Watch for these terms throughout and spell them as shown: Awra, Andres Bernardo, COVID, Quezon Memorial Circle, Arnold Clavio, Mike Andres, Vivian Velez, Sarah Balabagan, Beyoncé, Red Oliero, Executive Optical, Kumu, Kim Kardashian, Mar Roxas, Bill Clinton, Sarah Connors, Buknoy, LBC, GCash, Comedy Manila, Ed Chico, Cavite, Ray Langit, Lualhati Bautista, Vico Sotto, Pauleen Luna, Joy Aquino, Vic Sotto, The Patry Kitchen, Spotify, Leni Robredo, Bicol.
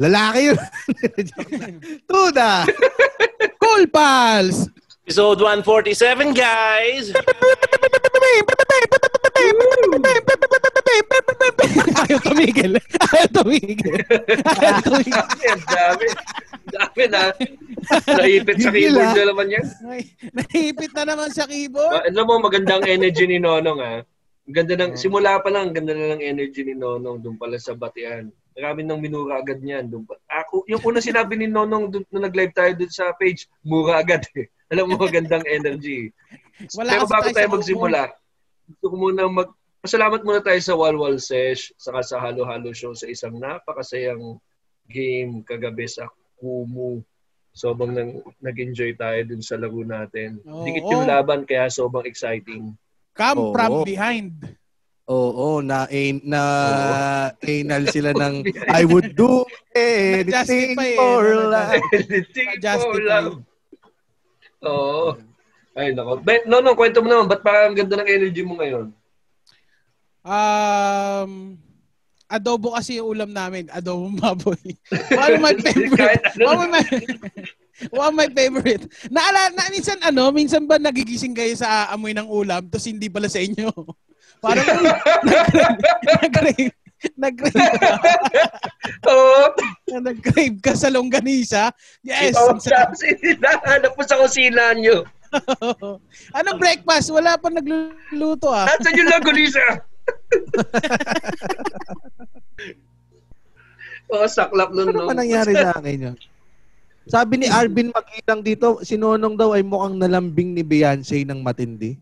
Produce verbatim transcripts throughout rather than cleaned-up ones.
Lalaki yun. Tuda! Cool Pals! Episode one forty-seven, guys! Ayaw tumigil. Ayaw tumigil. Ayaw tumigil. Ang dami. Ang dami na. Naipit sa keyboard na naman yan. Naipit na naman sa keyboard. Alam mo, magandang energy ni Nonong, ah. Ganda ng, simula pa lang, ganda na ng energy ni Nonong doon pala sa batian. Marami nang minura agad niyan. Doon pa. Ako, yung una sinabi ni Nonong doon, nung nag-live tayo doon sa page, mura agad eh. Alam mo, magandang energy. Wala. Pero bago tayo magsimula, gusto ko muna mag... Pasalamat muna tayo sa Walwal Sesh, saka sa Halo-Halo Show, sa isang napakasayang game kagabi sa Kumu. Sobrang nang, nag-enjoy tayo dun sa laro natin. Oh, dikit yung oh. laban, kaya sobrang exciting. Come oh, from oh. behind. Oo, oh, oh, na, an- na oh. anal sila ng I would do anything for love. Anything for love. Oo. Ay, nako. No, no, kwento mo naman. Ba't parang ganda ng energy mo ngayon? Um, adobo kasi yung ulam namin. Adobo maboy. One of my favorite. One of my, one of my favorite. Naala, na, minsan ano, minsan ba nagigising kayo sa amoy ng ulam tapos hindi pala sa inyo? Parang nag-crave. Nag-crave. Nag-crave ka sa longganisa. Yes. Nahanap po sa kusina nyo. Anong breakfast? Wala pa nagluluto ah. Nasaan yung longganisa? Oh, saklap nun, ano no? Ano nangyari sa akin yun? Sabi ni Arvin Makilang dito, si Nonong daw ay mukhang nalambing ni Beyoncé ng matindi.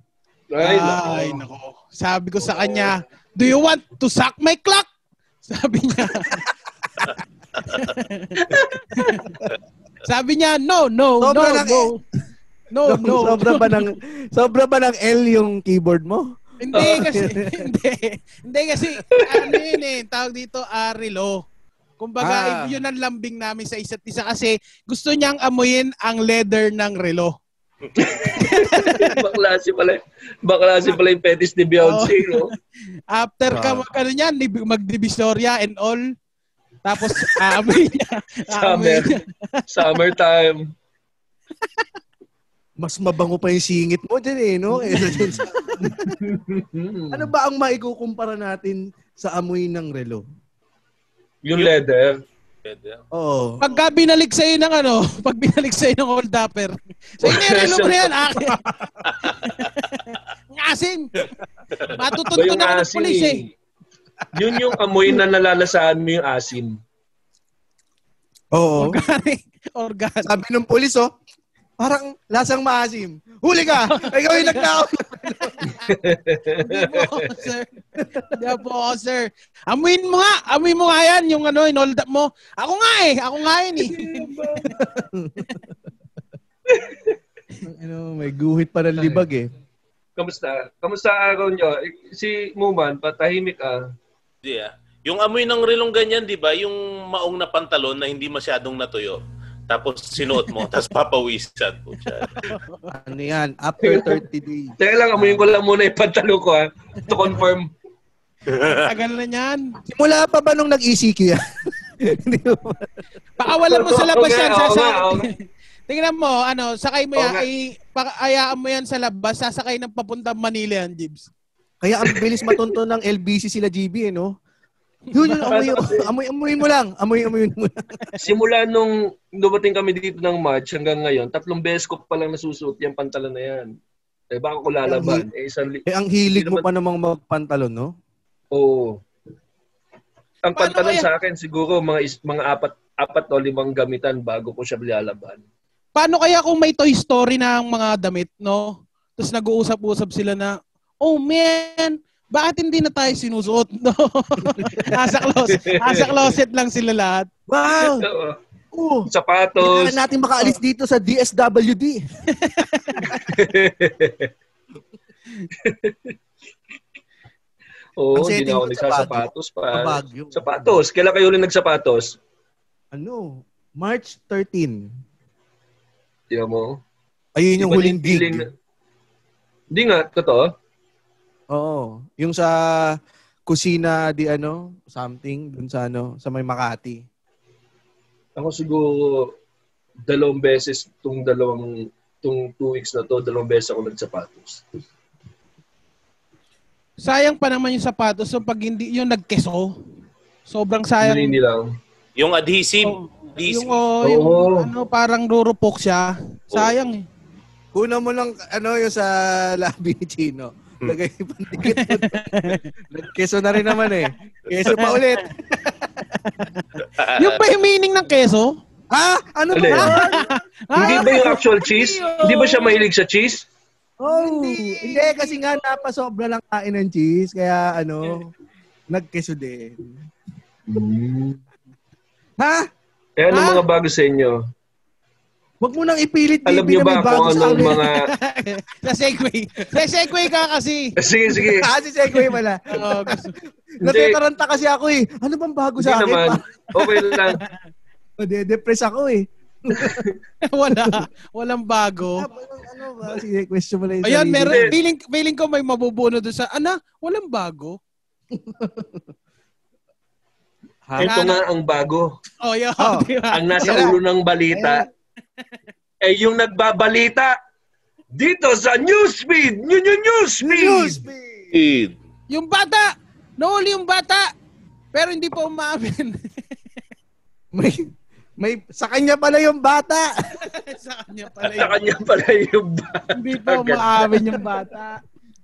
Ay, ay nako. Sabi ko sa kanya, do you want to suck my clock? Sabi niya. Sabi niya, no, no, sobra no, ng, no. No, no, no. Sobra ba ng, sobra ba ng L yung keyboard mo? Hindi kasi, hindi. Hindi kasi, ano yun eh, tawag dito, arilo. Kumbaga, ah. yun ang lambing namin sa isa't isa kasi gusto niyang amuyin ang leather ng relo. Baklasi pala, baklasi pala yung petis ni Beyoncé, no? After ka, ah. ano yan, mag-divisoria and all, tapos aamoy niya. Summer. Summertime. Mas mabango pa yung singit mo dyan eh, no? Ano ba ang maikukumpara natin sa amoy ng relo? Yung leather. leather. Oo. Pagka binalik sa'yo ng ano, pag binalik sa'yo ng old dapper. So, inirelo mo na yan, akin. Ngasin. Matutun ko na ng pulis eh. Yun yung amoy na nalalasaan mo yung asin. Oo. Organic. Organic. Sabi ng pulis, oh. Parang lasang maasim. Huli ka! Ikaw yung nagtao! Hindi po ako, sir. Hindi po ako, sir. Amuin mo nga! Amuin mo nga yan, yung ano, inold up mo. Ako nga eh! Ako nga yun eh! You know, may guhit pa ng libag eh. Kamusta? Kamusta araw nyo? Si Muman, patahimik ah. Hindi ah. Yung amoy ng relong ganyan, di ba? Yung maong na pantalon na hindi masyadong natuyo. Tapos sinuot mo, tapos papawisan po siya. Ano yan? After thirty days. Teka lang, amunin ko lang muna yung pantalo ko ha. To confirm. Tagal na yan. Simula pa ba nung nag-E C Q yan? Pakawalan mo sa labas yan. Tingnan mo, ano, sakay mo yan, ayaan mo yan sa labas, sasakay ng papuntang Manila yan, Jibs. Kaya ang bilis matunto ng L B C sila G B, eh, no? Yun yun, amoy, amoy, amoy mo lang. Amoy, amoy mo lang. Simula nung dumating kami dito ng March hanggang ngayon, tatlong beses ko pa lang nasusuot yung pantalon na yan. Eh, baka ko lalaban. Eh, isang li- eh ang hilig mo naman... pa namang magpantalon, no? Oo. Ang paano pantalon kaya? Sa akin, siguro mga is- mga apat apat o limang gamitan bago ko siya lalaban. Paano kaya kung may Toy Story na ang mga damit, no? Tapos nag-uusap-usap sila na, oh man! Bakit hindi na tayo sinusuot, no? Asa closet. Asa closet lang sila lahat. Wow! Uh, Sapatos. Kailangan natin makaalis dito sa D S W D. Oo, oh, hindi na ako nagsasapatos pa. Sapatos. Kailan kayo ulit nagsapatos? Ano? March thirteenth. Tiyan mo? Ayun yung huling gig. Hindi nga, totoo. Oo, yung sa kusina di ano, something dun sa ano, sa may Makati. Ako siguro dalawang beses tong dalawang tong two weeks na to, dalawang beses ako nagsapatos. Sayang pa naman yung sapatos so pag hindi yung nagkeso. Sobrang sayang. Hindi lang. Yung adhesive. Oh, adhesive. Yung, oh, yung oh. ano parang rurupok siya. Sayang oh. eh. Kuna mo lang ano yung sa labi ni Chino. Lagay pandikit. Keso na rin naman eh. Keso pa ulit. Yung ba yung meaning ng keso? Ha? Ano ba? Hindi ba yung actual cheese? Hindi ba siya mahilig sa cheese? Oh, hindi. Hindi kasi nga napasobra lang kain ng cheese. Kaya ano, nagkeso din. Hmm. Ha? Eh ano mga bago sa inyo? Wag mo nang ipilit. Alam niyo ba kung anong mga... Sa segway. Sa segway ka kasi. Sige, sige. Kasi segway pala. Oo, gusto. Natitaranta kasi ako eh. Ano bang bago sa hindi akin? Hindi naman. Pa? Okay lang. Nade-depress ako eh. Wala. Walang bago. Ano ba? Sige, question mo lang. Ayun, meron. Feeling, feeling ko may mabubuno doon sa... Ana, walang bago. Ito nga ang bago. Oh, yun. Oh. Ang nasa ulo ng balita. Eh, yung nagbabalita dito sa newsfeed, new, new, newsfeed. newsfeed. Yung bata, nahuli yung bata, pero hindi pa umaamin. may, may, sa kanya pala yung bata. sa kanya pala yung, sa kanya pala yung bata. Hindi pa umaamin yung bata.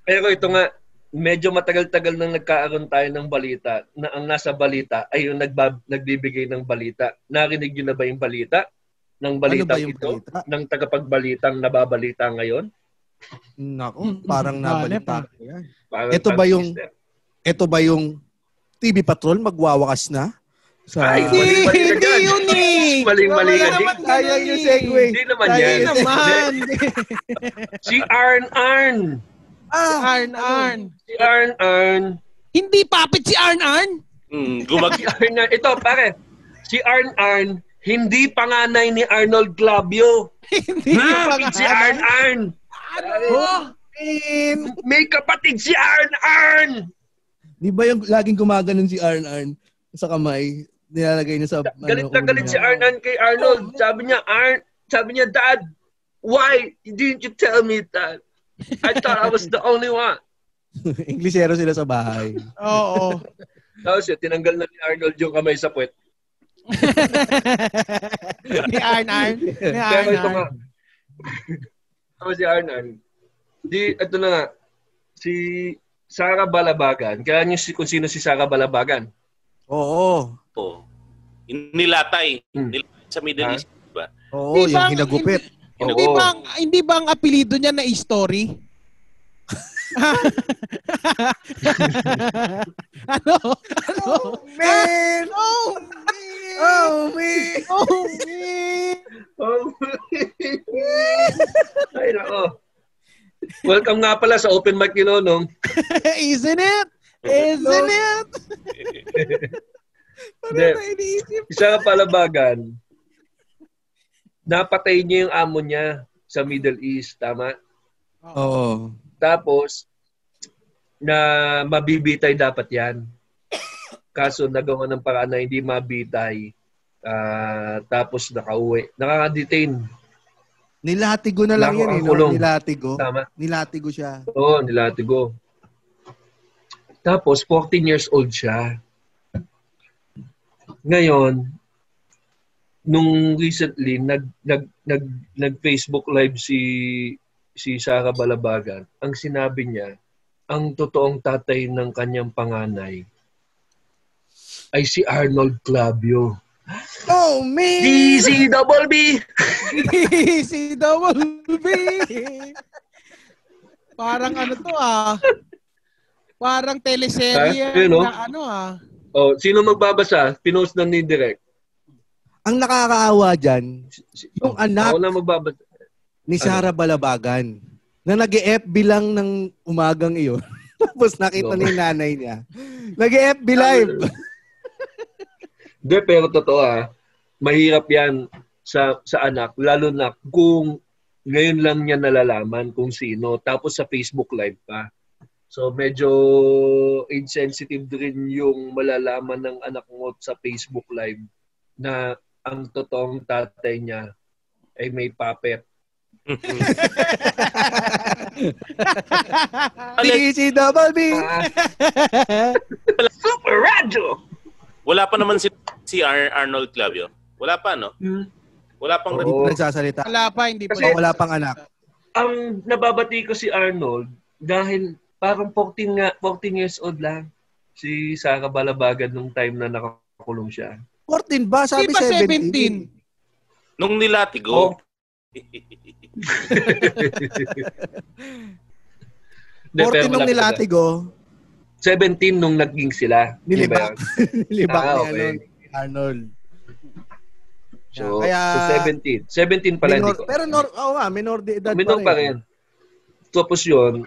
Pero ito nga, medyo matagal-tagal nang nagkaaroon tayo ng balita na ang nasa balita ay yung nagbab, nagbibigay ng balita. Narinig yun na ba yung balita? Nang balita ano ito? Balita? Ng tagapagbalitang nababalita ngayon? Naku, parang nabalita. Parang ito ba yung ito ba yung T V Patrol magwawakas na? Sa... Ay, hindi, hindi yun eh. Maling-mali ka. Sayang yung segway. Hindi naman yan. Naman. Si Arn Arn. Ah, Arn Arn. Si Arn Arn. Hindi puppet si Arn Arn? Hmm, gumagay. Ito, pare. Si Arn Arn. Hindi panganay ni Arnold Clavio. Hindi panganay. Si Arn Arn. Ano? May kapatid si Arn Arn. Di ba yung laging gumaganon si Arn Arn sa kamay? Nilalagay niya sa... Galit na galit si Arn Arn kay Arnold. Sabi niya, Arn, sabi niya, Dad, why didn't you tell me that? I thought I was the only one. Inglesero sila sa bahay. Oo. Tapos yun, tinanggal na ni Arnold yung kamay sa puwet. Ni Arn Arn. Ni Arn Arn. Ako si Arn Arn. Di, ito na nga. Si Sarah Balabagan. Kaya niyo si, kung sino si Sarah Balabagan? Oo. Oo. Nilatay. Hmm. Nilatay sa Middle East. Diba? Oo, di yung hinagupit. Hindi, hindi, ba ang, hindi ba ang apelido niya na story? ano? Ano? Oh, man! Oh, man! Oh, me! Oh, me! Oh, me! Ay, nako. Welcome nga pala sa open mic ni Lonong. Isn't it? Isn't it? Parang na iniisip. Isa palabagan. Napatay niya yung amo niya sa Middle East, tama? Oo. Tapos, na mabibitay dapat yan. Kaso nagawa ng paraan na hindi mabitay uh, tapos nakauwi. Nakaka-detain. Nilatigo na lang yan eh. No? Nilatigo. Tama. Nilatigo siya. Oo, nilatigo. Tapos fourteen years old siya. Ngayon, nung recently nag nag nag nag-Facebook live si si Sarah Balabagan, ang sinabi niya, ang totoong tatay ng kanyang panganay ay si Arnold Clavio. Oh, man! D C B B! D C B B! Parang ano to ah. Parang teleserye ah, no? Na ano ah. Oh, sino magbabasa? Pinost na ni Direk. Ang nakakaawa dyan, yung anak ni Sarah Balabagan na nag-F B lang ng umagang iyon. Tapos nakita no. ni nanay niya. Nag-F B live! Hindi, pero totoo ah, mahirap yan sa sa anak, lalo na kung ngayon lang niya nalalaman kung sino, tapos sa Facebook Live pa. So medyo insensitive din yung malalaman ng anak mo sa Facebook Live na ang totoong tatay niya ay may puppet. D C W B! Super Radio! Wala pa naman si, si Arnold Clavio. Wala pa, no? Hmm. Wala pang oh. nagsasalita. Wala pa, hindi pa. Wala pang anak. Ang nababati ko si Arnold dahil parang fourteen, fourteen years old lang si Sarah Balabagan nung time na nakakulong siya. fourteen ba? Sabi ba seventeen? seventeen Nung nilatigo. Oh. fourteen nung nilatigo. seventeen nung naging sila. Nilibak. Nilibak ah, okay. ni Arnold. So, kaya, so seventeen. seventeen pala minor, hindi ko. Pero nor, oh, ah, minor de edad minor pa rin. Tapos yun,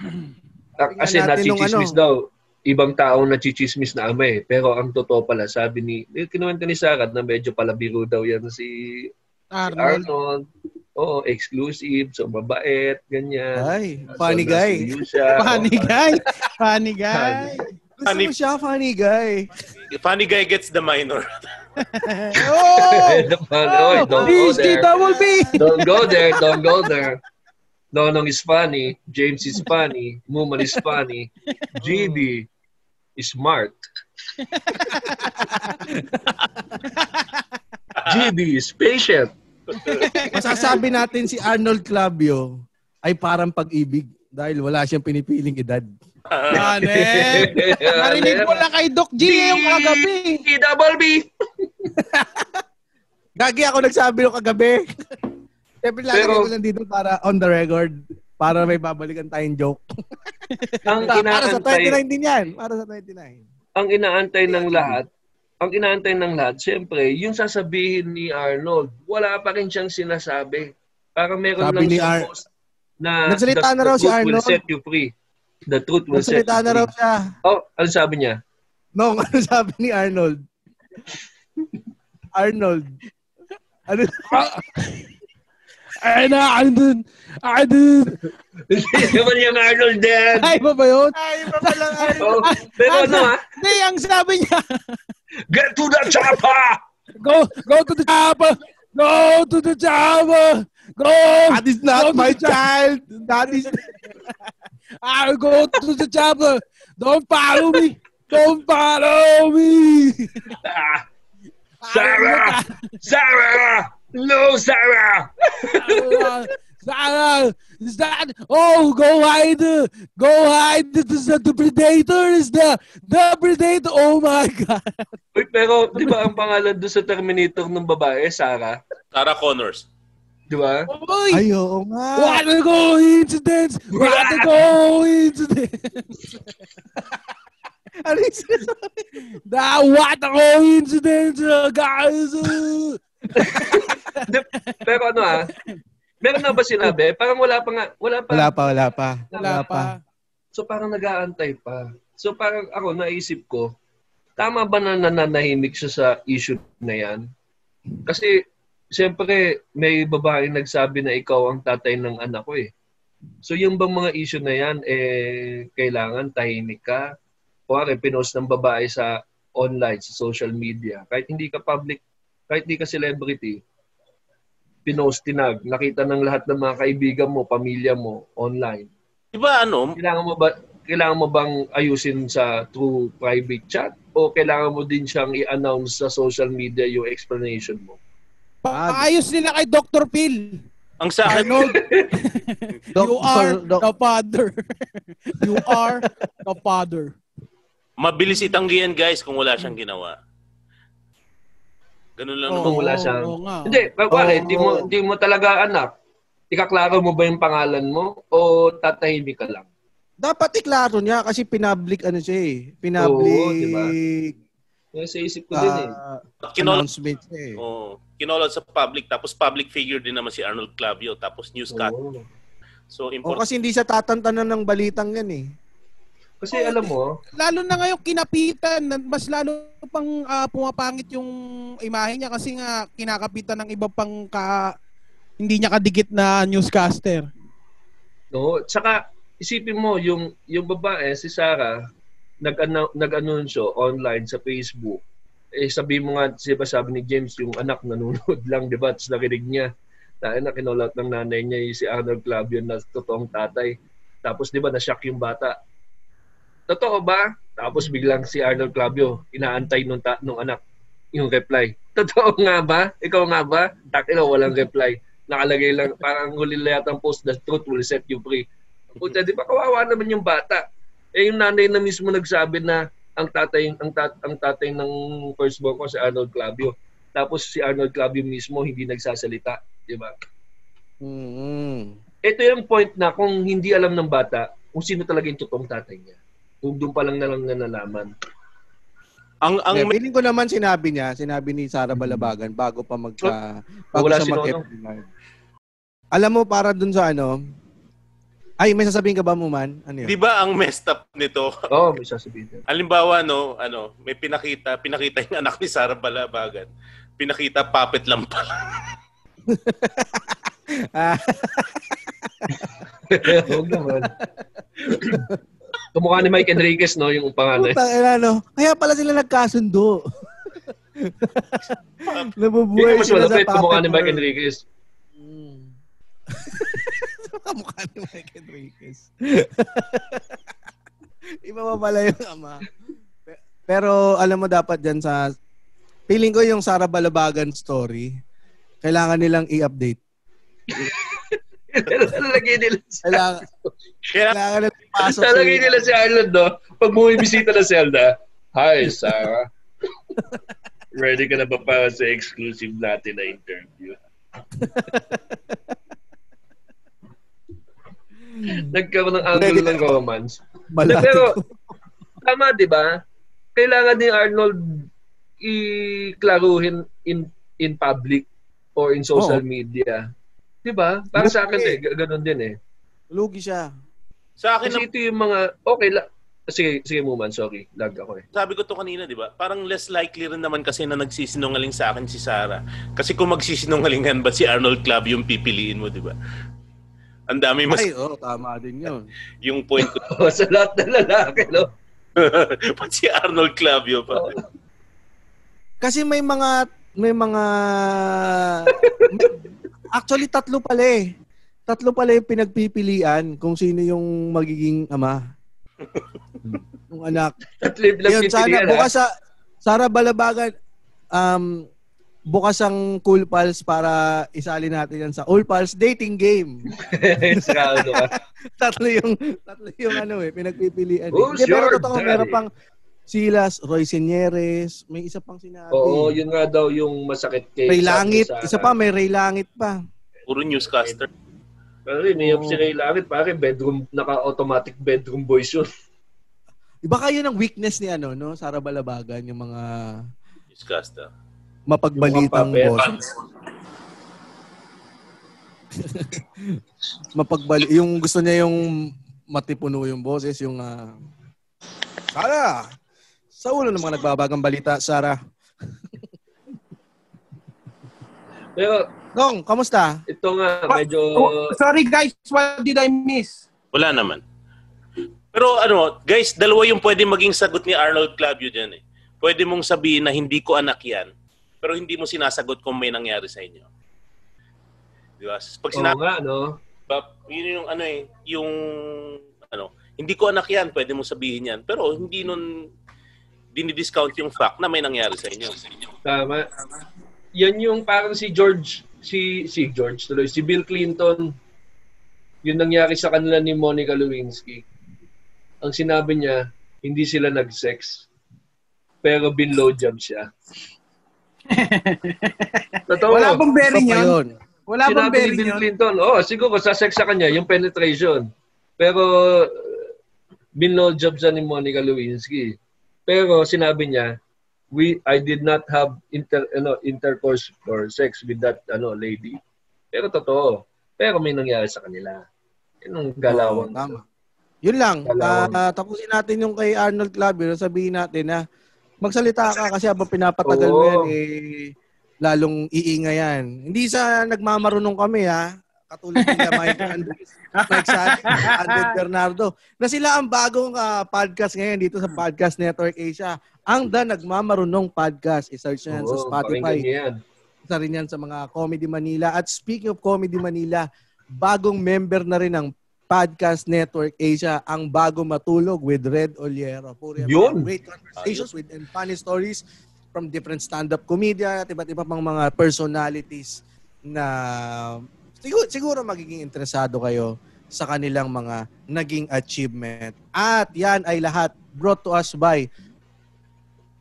as in nachichismis ano. Daw. Ibang tao na chichismis na ama eh. Pero ang totoo pala, sabi ni, eh, kinuwento ni Sarah na medyo pala biro daw yan si Arnold. Si Arnold. Oo, exclusive, so mabait, ganyan. Ay, so, funny guy. funny guy. Funny guy. Gusto mo siya, funny guy. Funny guy gets the minor. oh! oh! Don't go there. Don't go there. Don't go there. Nonong is funny, James is funny, Muman is funny, G B is smart. G B is patient. Masasabi natin si Arnold Clavio ay parang pag-ibig dahil wala siyang pinipiling edad. Anet! Narinig mo lang kay Doc G yung kagabi. D W B! Gagi ako nagsabi yung kagabi. Siyempre, lagi ko lang dito para on the record, para may babalikan tayong joke. Ang para sa twenty-nine din yan. Para sa twenty-nine. Ang inaantay ng lahat, ang inaantay ng lahat, siyempre, yung sasabihin ni Arnold, wala pa rin siyang sinasabi. Parang meron sabi lang siyang Ar- post na the, na raw the truth si Arnold. Will set you free. The truth will set you free. Nagsalita na raw siya. Oh, ano sabi niya? No, ano sabi ni Arnold? Arnold. Ano Ay na, Arnold! Arnold! Hindi ba niyang Arnold din? Ay, ba ba yun? Ay, ba ba lang Arnold? Oh, pero ano ha? Hindi, ang sabi niya. Get to the chopper! Go, go to the chopper! Go to the chopper! Go! That is not my child! That is... I'll go to the chopper! Don't follow me! Don't follow me! Sarah! Sarah! No, Sarah! Sarah! Sarah! Is that... Oh, go hide! Go hide! Is that the Predator? Is the... The Predator! Oh my God! Uy, pero di ba ang pangalan doon sa Terminator ng babae, Sarah? Sarah Connors. Di ba? Oh, ay, oo nga! What a coincidence! What a coincidence! Ano yung sinasabi? What a coincidence, guys! Pero ano ah, meron na ba sinabi? Parang wala pa nga, wala pa. Wala pa, wala pa. Wala pa. So parang nag-aantay pa. So parang ako, naisip ko, tama ba na nananahimik siya sa issue na yan? Kasi, siyempre, may babae nagsabi na ikaw ang tatay ng anak ko eh. So yung bang mga issue na yan, eh, kailangan tahimik ka. O kaya, pinost ng babae sa online, sa social media. Kahit hindi ka public, kahit di ka celebrity, pinostinag, nakita ng lahat ng mga kaibigan mo, pamilya mo, online. Diba ano? Kailangan mo ba, kailangan mo bang ayusin sa through private chat? O kailangan mo din siyang i-announce sa social media yung explanation mo? Paayos nila kay Doctor Phil. Ang sa Arnold, you are the father. You are the father. Mabilis itanggihan guys kung wala siyang ginawa. Ganun lang oh, naman wala siyang... Oh, oh, hindi, pagwari, oh, oh. Di mo, di mo talaga anak. Ikaklaro mo ba yung pangalan mo o tatahimik ka lang? Dapat iklaro niya kasi pinablik ano siya eh. Pinablik... Oo, diba? Sa isip ko uh, din eh. Kinolod, announcement eh. Oh, kinolod sa public tapos public figure din naman si Arnold Clavio tapos newscaster. Oh. So, important. Oh, kasi hindi siya tatantanan ng balitang yan eh. Kasi oh, alam mo... Lalo na ngayon kinapitan, mas lalo pang uh, pumapangit yung imahe niya kasi nga kinakapitan ng iba pang ka, hindi niya kadikit na newscaster. No, tsaka isipin mo yung, yung babae, si Sarah, nag-anunsyo online sa Facebook eh, sabi mo nga, diba sabi ni James, yung anak nanonood lang, diba? Tapos nakinig niya. Tayo na, kinulat ng nanay niya si Arnold Clavio na totoong tatay. Tapos diba, na-shock yung bata. Totoo ba? Tapos biglang si Arnold Clavio, inaantay nung, ta- nung anak yung reply. Totoo nga ba? Ikaw nga ba? Takila, walang reply. Nakalagay lang, parang huli lahat ang post, the truth will set you free. Puta, di ba kawawa naman yung bata? Eh yung nanay na mismo nagsabi na ang tatay, ang tat, ang tatay ng firstborn ko si Arnold Clavio. Tapos si Arnold Clavio mismo hindi nagsasalita, di ba? Mm-hmm. Ito yung point na kung hindi alam ng bata kung sino talaga yung totoong tatay niya. Doon pa lang na lang nalaman. Ang ang yeah, feeling ko naman sinabi niya, sinabi ni Sarah Balabagan bago pa magka bago wala sa mag-ep. Alam mo para dun sa ano? Ay, may sasabihin ka ba mo man? Ano 'yun? 'Di ba ang messed up nito? Oo, oh, may sasabihin. Halimbawa no, ano, may pinakita, pinakita yung anak ni Sarah Balabagan. Pinakita puppet lang pala. Huwag naman. Kumukha ni Mike Enriquez, no? Yung pangalan. Ano? Kaya pala sila nagkasundo. Nabubuhay sila sa puppet. Kumukha ni Mike Enriquez. Mm. Kamukha ni Mike Enriquez. Iba pa pala yung ama. Pero alam mo dapat dyan sa... Feeling ko yung Sarah Balabagan story, kailangan nilang i-update. Talagay nila si Arnold. Kailangan nila pasok. Talagay nila si Arnold, no? Pag bumibisita na si Elda, hi, Sarah. Ready ka na ba para sa exclusive natin na interview? Nagkaroon ng angle ng romance. Malati. Pero, tama, di ba? Kailangan ni Arnold i-klaruhin in, in public or in social oh. media. Diba? Para lugi. Sa akin eh, ganun din eh. Lugi siya. Sa akin kasi na... ito yung mga, okay lang. Sige, sige Muman, sorry. Lag ako eh. Sabi ko to kanina, diba? Parang less likely rin naman kasi na nagsisinungaling sa akin si Sarah. Kasi kung magsisinungalingan ba si Arnold Clavio yung pipiliin mo, diba? Ang dami mas... Ay, oo, oh, tama din yun. Yung point ko. Sa lahat na lalaki, no? Ba't si Arnold Clavio pa? Oh. Kasi may mga, may mga... Actually, tatlo pala eh. Tatlo pala yung pinagpipilian kung sino yung magiging ama. Yung anak. Tatlo yung pinagpipilian. Sana bukas sa Sarah Balabagan, um, bukas ang Cool Pals para isali natin yan sa All Pals Dating Game. Tatlo yung, tatlo yung ano eh, pinagpipilian. Who's eh. Pero totoo, meron pang Silas, Roy Senieres, may isa pang sinabi. Oo, yun nga daw yung masakit kay Ray Langit. Isa pa, may Ray Langit pa. Puro newscaster. Pero may oh. si Ray Langit, pare, bedroom, naka-automatic bedroom voice yun. Iba kayo ng weakness ni ano, no? Sarah Balabagan, yung mga... Newscaster. Mapagbalitang boss. Mapagbali... Yung gusto niya yung matipuno yung boses, yung... Uh... Sarah! Sa ulo ng mga nagbabagang balita, Sarah. Pero, Gong, kamusta? Ito nga, medyo... Oh, sorry guys, what did I miss? Wala naman. Pero ano, guys, dalawa yung pwede maging sagot ni Arnold Clavio dyan eh. Pwede mong sabihin na hindi ko anak yan, pero hindi mo sinasagot kung may nangyari sa inyo. Di ba? Pag sinabi, oo nga, no? Yun yung ano eh, yung ano, hindi ko anak yan, pwede mong sabihin yan, pero hindi nun... dinidiscount yung fact na may nangyari sa inyo. Tama. Yan yung parang si George, si si George tuloy, si Bill Clinton, yung nangyari sa kanila ni Monica Lewinsky. Ang sinabi niya, hindi sila nag-sex, pero binlow job siya. Totoo. Wala bang bearing yun? Wala bang bearing yun? Sinabi ni Bill Clinton, oh, siguro sa sex sa kanya, yung penetration. Pero binlow job siya ni Monica Lewinsky. Pero sinabi niya, we I did not have inter ano intercourse or sex with that ano lady. Pero totoo. Pero may nangyari sa kanila. Yun ang galawang. Oh, tama. Yun lang. Uh, tapusin natin yung kay Arnold Clavio. Sabihin natin na magsalita ka kasi habang pinapatagal oh. mo yan, eh, lalong iinga yan. Hindi sa nagmamarunong kami, ha? katulad nila Mike Andres, Mike Sari, Andres Bernardo, na sila ang bagong uh, podcast ngayon dito sa Podcast Network Asia. Ang The Nagmamarunong Podcast. I-search nyo yan oh, sa Spotify. Isa rin yan sa mga Comedy Manila. At speaking of Comedy Manila, bagong member na rin ng Podcast Network Asia, ang Bago Matulog with Red Oliero. Puri ang great conversations with and funny stories from different stand-up comedian at iba't iba pang mga personalities na siguro, siguro magiging interesado kayo sa kanilang mga naging achievement. At yan ay lahat brought to us by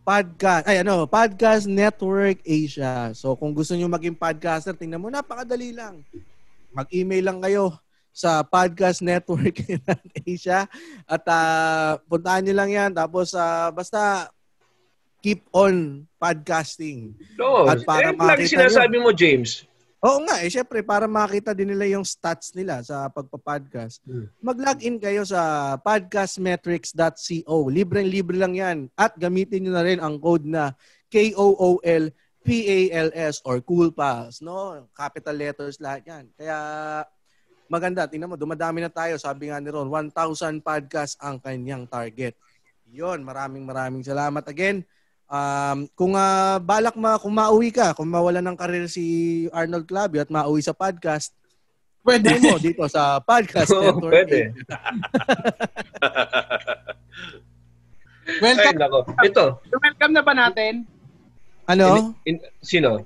Podcast, ay ano, Podcast Network Asia. So kung gusto niyo maging podcaster, tingnan mo, napakadali lang. Mag-email lang kayo sa Podcast Network Asia at uh, puntahan nyo lang yan. Tapos uh, basta keep on podcasting. No, at para eh, makita lang sinasabi nyo, mo, James. Oo nga, eh, syempre, para makita din nila yung stats nila sa pagpa-podcast. Mag-login kayo sa podcast metrics dot co. Libreng-libre lang yan. At gamitin nyo na rin ang code na K O O L P A L S or Cool Pals. No? Capital letters lahat yan. Kaya maganda. Tingnan mo, dumadami na tayo. Sabi nga ni Ron, one thousand podcast ang kanyang target. Yun, maraming maraming salamat again. Um, kung uh, balak ma, kung mauwi ka, kung mawala ng karir si Arnold Clavio at mauwi sa podcast, pwede mo dito sa Podcast oh, Network. Pwede. Welcome. Ay, ito. Welcome na ba natin? Ano? In, in, sino?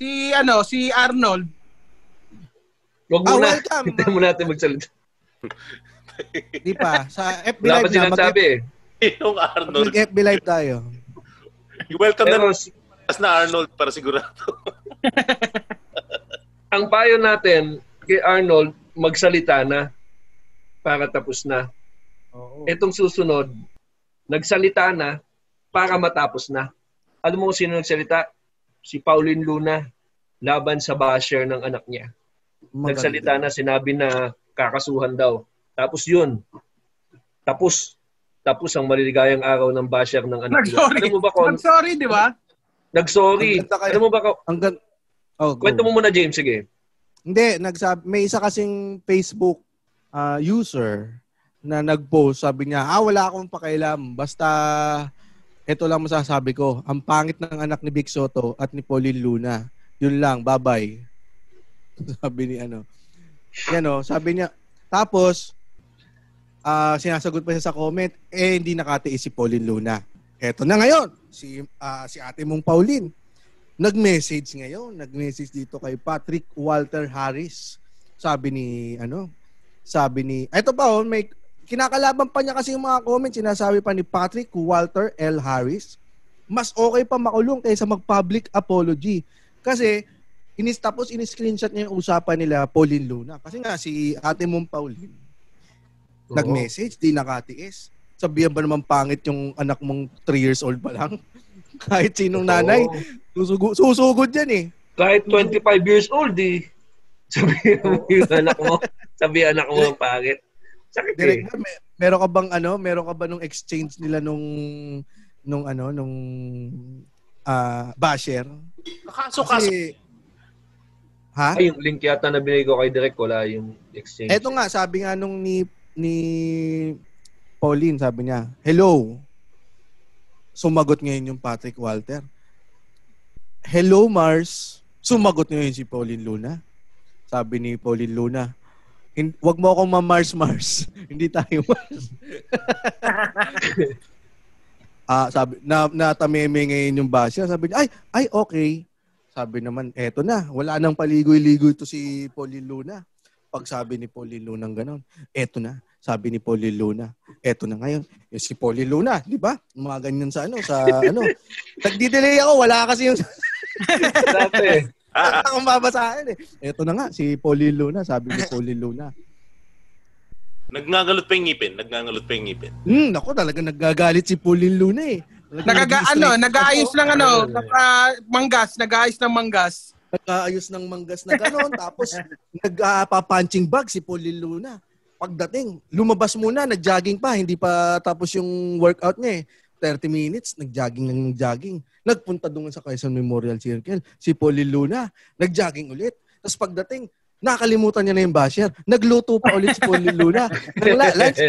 Si, ano, si Arnold. Huwag muna. Ah, welcome. Hindi mo natin magsalita. Di pa. Sa F B Live na. Wala pa yung Arnold. Mag-F B Live tayo. Welcome pero, na as na Arnold para sigurado. Ang payo natin kay Arnold, magsalita na para tapos na. Oo. Etong susunod, nagsalita na para matapos na. Alam mo kung sino nagsalita? Si Pauleen Luna laban sa basher ng anak niya. Maganda. Nagsalita na, sinabi na kakasuhan daw. Tapos yun. Tapos. Tapos ang maliligayang araw ng basher ng anak. Nag-sorry. Alam mo ba, Con? Nag-sorry, di ba? Nag-sorry. Alam mo ba, Con? Hanggang... Oh, kwento mo muna, James. Sige. Hindi. Nagsab... May isa kasing Facebook uh, user na nag-post. Sabi niya, ah, wala akong pakialam. Basta, ito lang masasabi ko. Ang pangit ng anak ni Vic Sotto at ni Pauleen Luna. Yun lang. Bye-bye. Sabi ni ano. Yan o, sabi niya. Tapos, uh, sinasagot pa siya sa comment, eh, hindi nakatiis si Pauleen Luna. Eto na ngayon, si, uh, si ate mong Pauline. Nag-message ngayon. Nag-message dito kay Patrick Walter Harris. Sabi ni, ano, sabi ni, eto pa o, oh, may, kinakalaban pa niya kasi yung mga comments. Sinasabi pa ni Patrick Walter L. Harris, mas okay pa makulong kaysa mag-public apology. Kasi, Inis, tapos in-screenshot niya yung usapan nila Pauleen Luna. Kasi nga, si ate mong Pauline oo. Nag-message, di nakatiis. Sabihan ba naman pangit yung anak mong three years old pa lang? Kahit sinong nanay, susugod, susugod yan eh. Kahit twenty-five years old eh. Sabihan mo yung anak mo, sabihan anak mo ang pangit. Sakit eh. Mer- meron ka bang ano, meron ka ba nung exchange nila nung, nung ano, nung uh, basher? Kaso-kaso. Ha? Ay, yung link yata na binigay ko kay Direk, wala yung exchange. Eto nga, sabi nga nung ni, ni Pauline, sabi niya, hello. Sumagot ngayon yung Patrick Walter. Hello, Mars. Sumagot ngayon si Pauleen Luna. Sabi ni Pauleen Luna, wag mo akong ma-Mars, Mars. Hindi tayo Mars. ah, sabi, na, natameme ngayon yung basya. Sabi niya, ay, ay, okay. Sabi naman, eto na, wala nang paligoy-ligoy to si Pauleen Luna. Pag sabi ni Pauleen Luna ng gano'n, eto na, sabi ni Pauleen Luna, eto na ngayon. Eh, si Pauleen Luna, di ba? Mga ganyan sa ano, sa ano. Nagdi-delay ako, wala kasi yung... Sabi. Wala akong babasahin eh. Eto na nga, si Pauleen Luna, sabi ni Pauleen Luna. Nagngangalot pa yung ngipin, nagngangalot pa yung ngipin. Hmm, naku, talaga naggagalit si Pauleen Luna eh. Nagaga ano, nag-aayos lang ano, uh, manggas, nag-aayos ng manggas. Nag-aayos ng manggas na gano'n, tapos nagpapunching uh, bag si Pauleen Luna. Pagdating, lumabas muna, nag-jogging pa, hindi pa tapos yung workout niya eh. thirty minutes, nag-jogging lang ng jogging. Nagpunta doon sa Quezon Memorial Circle, si Pauleen Luna, nag-jogging ulit. Tapos pagdating, Nakalimutan niya na yung basher. Nagluto pa ulit si Pauleen Luna. Lunch,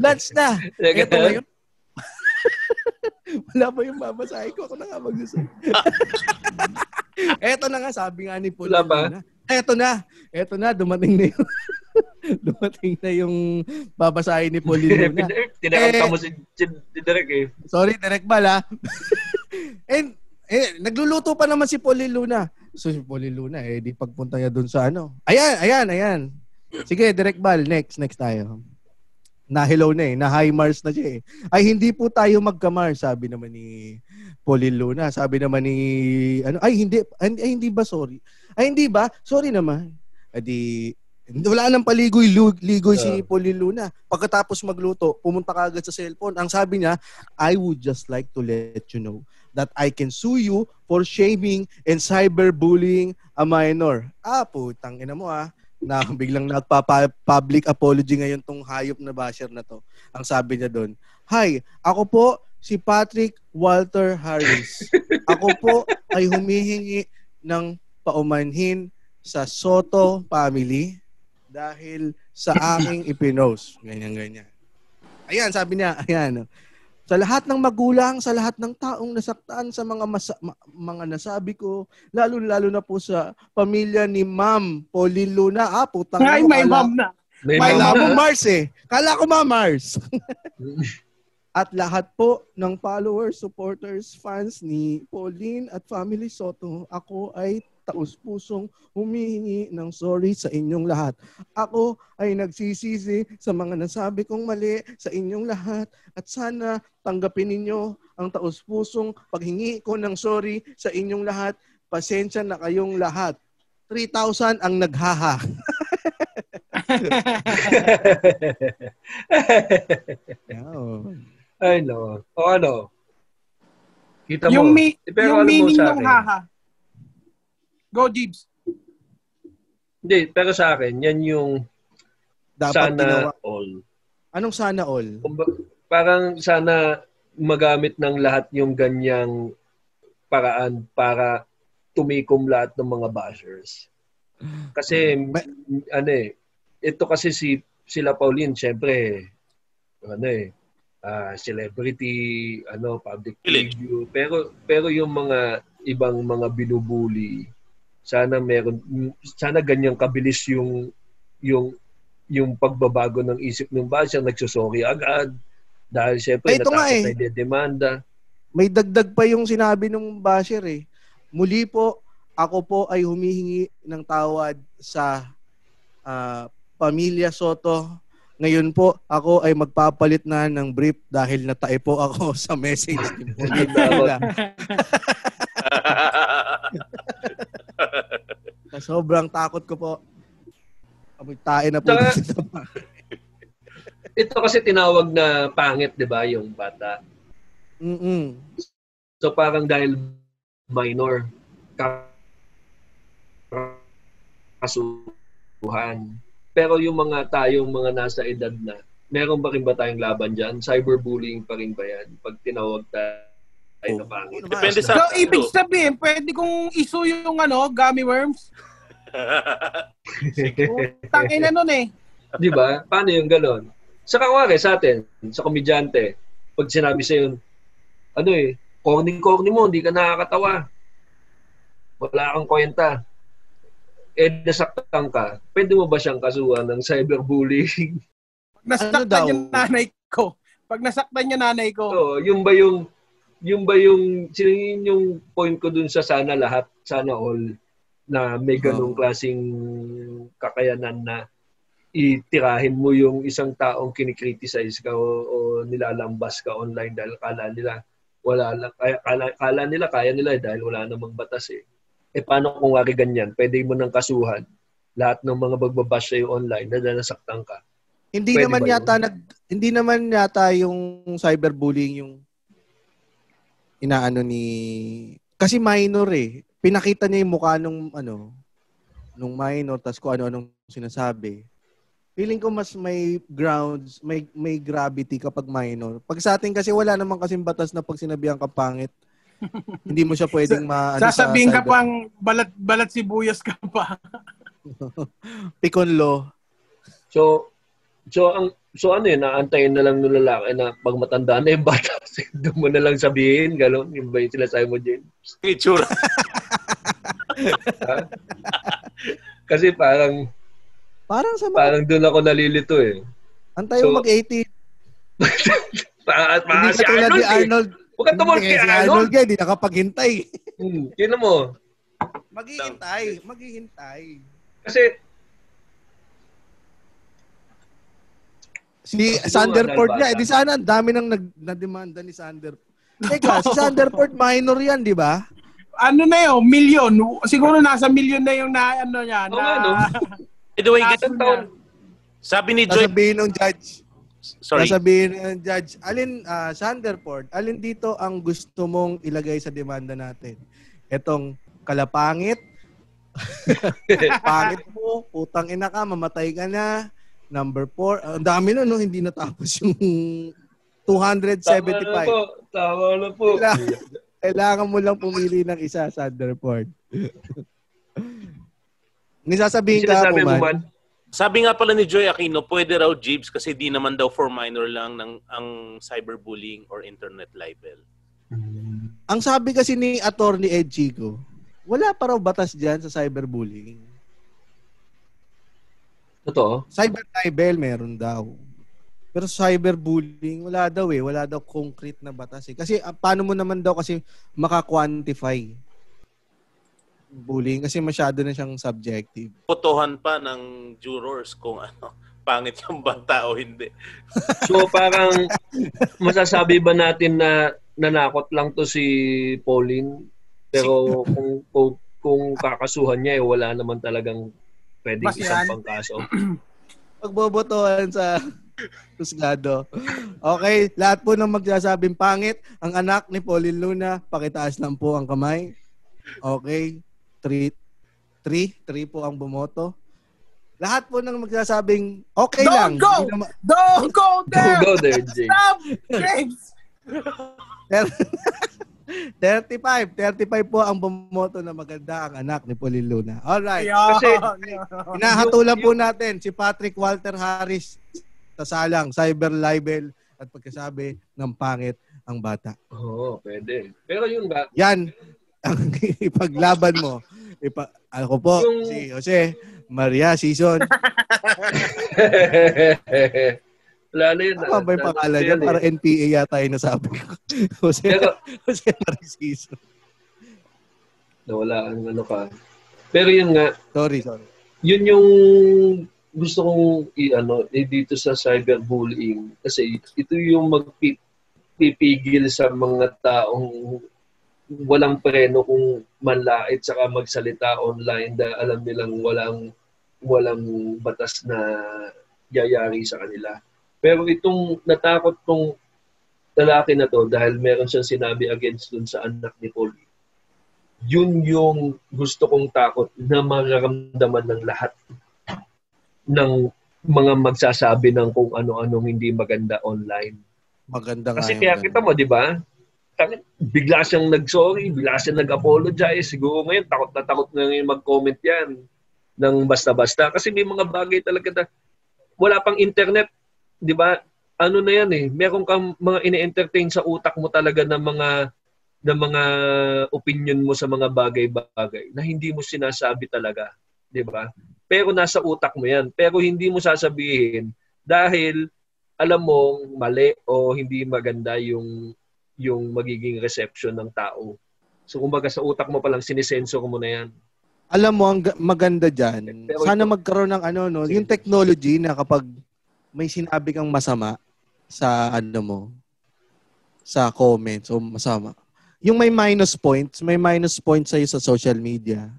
lunch na. Ito na yun. Wala pa yung babasahin ko. Ako na nga magsasabi. Ito na nga, sabi nga ni Pauleen Luna. Ito na. Ito na, dumating na yun. Dumating na yung babasahin ni Pauleen Luna. Tinakanta mo si Direk eh. Sorry, Direk Bala. And, eh, nagluluto pa naman si Pauleen Luna. So, si Pauleen Luna, eh, di pagpunta niya dun sa ano. Ayan, ayan, ayan. Sige, Direk Bal, next, next tayo. Na-hello na eh, na-high Mars na siya eh. Ay, hindi po tayo magka-Mars, sabi naman ni Pauleen Luna. Sabi naman ni, ano, ay, hindi, ay, hindi ba, sorry. Ay, hindi ba? Sorry naman. Adi, wala nang paligoy, ligoy si Pauleen Luna. Pagkatapos magluto, pumunta ka agad sa cellphone. Ang sabi niya, I would just like to let you know that I can sue you for shaming and cyberbullying a minor. Ah, putang ina mo ah. Na biglang nagpa-public apology ngayon tong hayop na basher na to. Ang sabi niya doon, "Hi, ako po si Patrick Walter Harris. Ako po ay humihingi ng paumanhin sa Sotto family dahil sa aming ipinost." Ganyan-ganyan. Ayan, sabi niya, ayan. Sa lahat ng magulang, sa lahat ng taong nasaktan sa mga masa- ma- mga nasabi ko, lalo-lalo na po sa pamilya ni Ma'am Pauleen Luna. Ah, putang ina. Ay, may ma'am na. May, may ma'am na. Mars eh. Kala ko ma'am Mars. At lahat po ng followers, supporters, fans ni Pauleen at family Sotto, ako ay taus-pusong humihingi ng sorry sa inyong lahat. Ako ay nagsisisi sa mga nasabi kong mali sa inyong lahat at sana tanggapin ninyo ang taus-pusong paghingi ko ng sorry sa inyong lahat. Pasensya na kayong lahat. three thousand ang naghaha. Ay no. O ano? Kita mo. Yung, mi- yung meaning ng haha. Go, Jibs. Hindi, pero sa akin, yan yung dapat sana ginawa. All. Anong sana all? Parang sana magamit ng lahat yung ganyang paraan para tumikom lahat ng mga bashers. Kasi, But, ano eh, ito kasi si sila Pauleen, syempre, ano eh, uh, celebrity, ano, public figure. Pero, pero yung mga ibang mga binubuli, sana meron, sana ganyan kabilis yung yung yung pagbabago ng isip ng basher, nagsusorry agad dahil syempre natakot eh. Na i-demanda. May dagdag pa yung sinabi ng basher eh. Muli po, ako po ay humihingi ng tawad sa uh, pamilya Sotto. Ngayon po, ako ay magpapalit na ng brief dahil natae po ako sa message ni Pauleen Luna. Sobrang takot ko po. Abigtain na po. Ito kasi tinawag na pangit, di ba, yung bata? Mm-mm. So parang dahil minor, kakasuhan. Pero yung mga tayong mga nasa edad na, meron pa rin ba tayong laban dyan? Cyberbullying pa rin ba yan? Pag tinawag tayo ay na pangit. Depende sa... So, ibig sabihin, pwede kong isu yung ano, gummy worms? Tangin na nun eh. Di ba? Paano yung gano'n? Sa kawari, sa atin, sa komedyante, pag sinabi sa yun, ano eh, corny-corny mo, hindi ka nakakatawa. Wala kang kwenta. Eh, nasaktan ka. Pwede mo ba siyang kasuhan ng cyberbullying? Nasaktan ano yung nanay ko. Pag nasaktan niya nanay ko. So, yung ba yung... Yung ba yung, sinigin yung point ko dun sa sana lahat, sana all, na may ganung klaseng kakayanan na itirahin mo yung isang taong kinikriticize ka o, o nilalambas ka online dahil kala nila, wala lang, kaya, kala, kala nila, kaya nila dahil wala namang batas eh. E paano kung wari ganyan? Pwede mo nang kasuhan lahat ng mga bagbabash sa'yo online na nasaktan ka. Hindi pwede naman yata, nag, hindi naman yata yung cyberbullying yung inaano ni kasi minor eh. Pinakita niya yung mukha nung ano nung minor tas ko ano-anong sinasabi. Feeling ko mas may grounds, may may gravity kapag minor. Pag sa atin kasi wala naman kasing batas na pag sinabihan ka pangit, hindi mo siya pwedeng ma- Sasabihin sa, ka pang balat balat sibuyas ka pa. Piconlo. So, so ang so ano eh, naantayin na lang ng lalaki na pag matanda na yung bata, doon mo na lang sabihin, gano'n, yung ba yung sila Simon James? Picture. Kasi parang, parang sa mga... Parang doon ako nalilito eh. Antay mo so, mag-eighty. pa, pa, hindi si Arnold eh. Arnold, huwag ka tumulong kay Arnold. Arnold yan, hindi nakapaghintay. hmm, kino mo? Maghihintay, maghihintay. Kasi... Si Sanderford nga, di sana ang dami nang nagdemanda ni Sanderford. Teka, si Sanderford minor yan, di ba? Ano na yun? Million. Siguro nasa million na yung na, ano niya. Oo, ano? By the way, ganyan taon. Sabi ni Joy... Nasabihin ng judge. Sorry. Nasabihin ng judge. Alin, uh, Sanderford, alin dito ang gusto mong ilagay sa demanda natin? Etong kalapangit, pangit mo, putang ina ka, mamatay ka na. Number four. Ang uh, dami na, no? Hindi natapos yung two seventy-five. Tama na po. Tama na po. Kailangan, kailangan mo lang pumili ng isa, Sanderford. Nisasabihin ka, Puman. Mo man. Sabi nga pala ni Joy Aquino, pwede raw Jibs kasi di naman daw for minor lang ng ang cyberbullying or internet libel. Ang sabi kasi ni Attorney Ed Chico, wala pa raw batas dyan sa cyberbullying. Totoo? Cyber libel meron daw. Pero cyberbullying wala daw eh, wala daw concrete na batas eh. Kasi uh, paano mo naman daw kasi maka-quantify bullying kasi masyado na siyang subjective. Potohan pa ng jurors kung ano, pangit yung bata o hindi. So parang masasabi ba natin na nanakot lang to si Pauleen pero kung kung, kung kakasuhan niya eh wala naman talagang pwedeng Mas isang yan. Pangkaso. Pagbobotohan sa Tusgado. Okay, lahat po ng magsasabing pangit, ang anak ni Pauleen Luna, pakitaas lang po ang kamay. Okay, three, three, three po ang bumoto. Lahat po ng magsasabing okay Don't lang. Go! Naman... Don't go there! Don't go there, James. Stop, James! thirty-five. thirty-five po ang bumoto na maganda ang anak ni Pauleen Luna. Alright. Yeah. Kasi hinahatulan po natin si Patrick Walter Harris sa salang cyber libel at pagkasabi ng pangit ang bata. Oo, oh, pwede. Pero yun ba? Yan ang ipaglaban mo. Ipa- ako po, yung... si Jose Maria Season. Lalo yun. Ano ba yung pangalan yan? Para N P A yata yung nasabi ko. Jose, Jose Narciso. Nawala ang ano ka. Pero yun nga. Sorry, sorry. Yun yung gusto kong i-ano, dito sa cyberbullying. Kasi ito yung magpipigil sa mga taong walang preno kung manlait saka magsalita online dahil alam nilang walang walang batas na yayari sa kanila. Pero itong natakot kong lalaki na to dahil meron siyang sinabi against dun sa anak ni Pauleen, yun yung gusto kong takot na mararamdaman ng lahat ng mga magsasabi ng kung ano-anong hindi maganda online. Maganda kasi kaya kita mo, di ba? Bigla siyang nag-sorry, bigla siyang nag-apologize. Siguro ngayon, takot na takot na ngayon mag-comment yan ng basta-basta. Kasi may mga bagay talaga na wala pang internet. Di ba? Ano na yan eh. Meron kang mga ine-entertain sa utak mo talaga ng mga ng mga opinion mo sa mga bagay-bagay na hindi mo sinasabi talaga. Di ba? Pero nasa utak mo yan. Pero hindi mo sasabihin dahil alam mong mali o hindi maganda yung yung magiging reception ng tao. So kumbaga sa utak mo palang sinisensor mo na yan. Alam mo, ang maganda dyan. Pero sana ito, magkaroon ng ano, no? Yung technology na kapag may sinabi kang masama sa ano mo, sa comments o masama. Yung may minus points, may minus points sa'yo sa social media.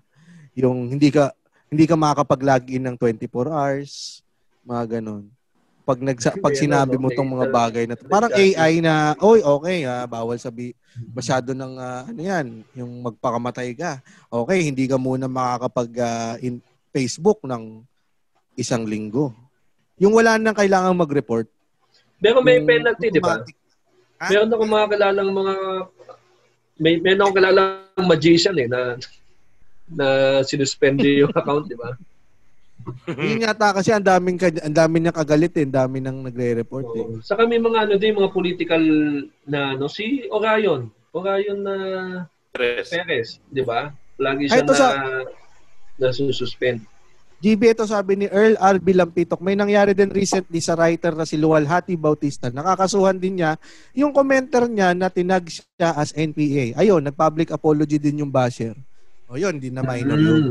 Yung hindi ka hindi ka makakapag-login ng twenty-four hours, mga ganun. Pag nagsa, pag sinabi mo tong mga bagay na to, parang A I na, oy, okay, ha, bawal sabi masyado ng uh, ano yan, yung magpakamatay ka. Okay, hindi ka muna makakapag uh, in Facebook ng isang linggo. Yung wala nang kailangang mag-report. Pero may penalty, di ba? Meron akong mga kilalang mga... May, meron akong kilalang magician eh, na, na sinuspende yung account, di ba? Hindi nga kasi ang daming ang daming nang kagalit eh, ang daming nang nagre-report eh. Oh. Saka may mga ano din, mga political na no si Orayon. Orayon na Perez, Perez 'di ba? Lagi siya na sa... nasususpend. G B, ito sabi ni Earl R B Lampitok, may nangyari din recently sa writer na si Lualhati Bautista. Nakakasuhan din niya yung commenter niya na tinag siya as N P A. Ayun, nag-public apology din yung basher. O yun, hindi na minor yun.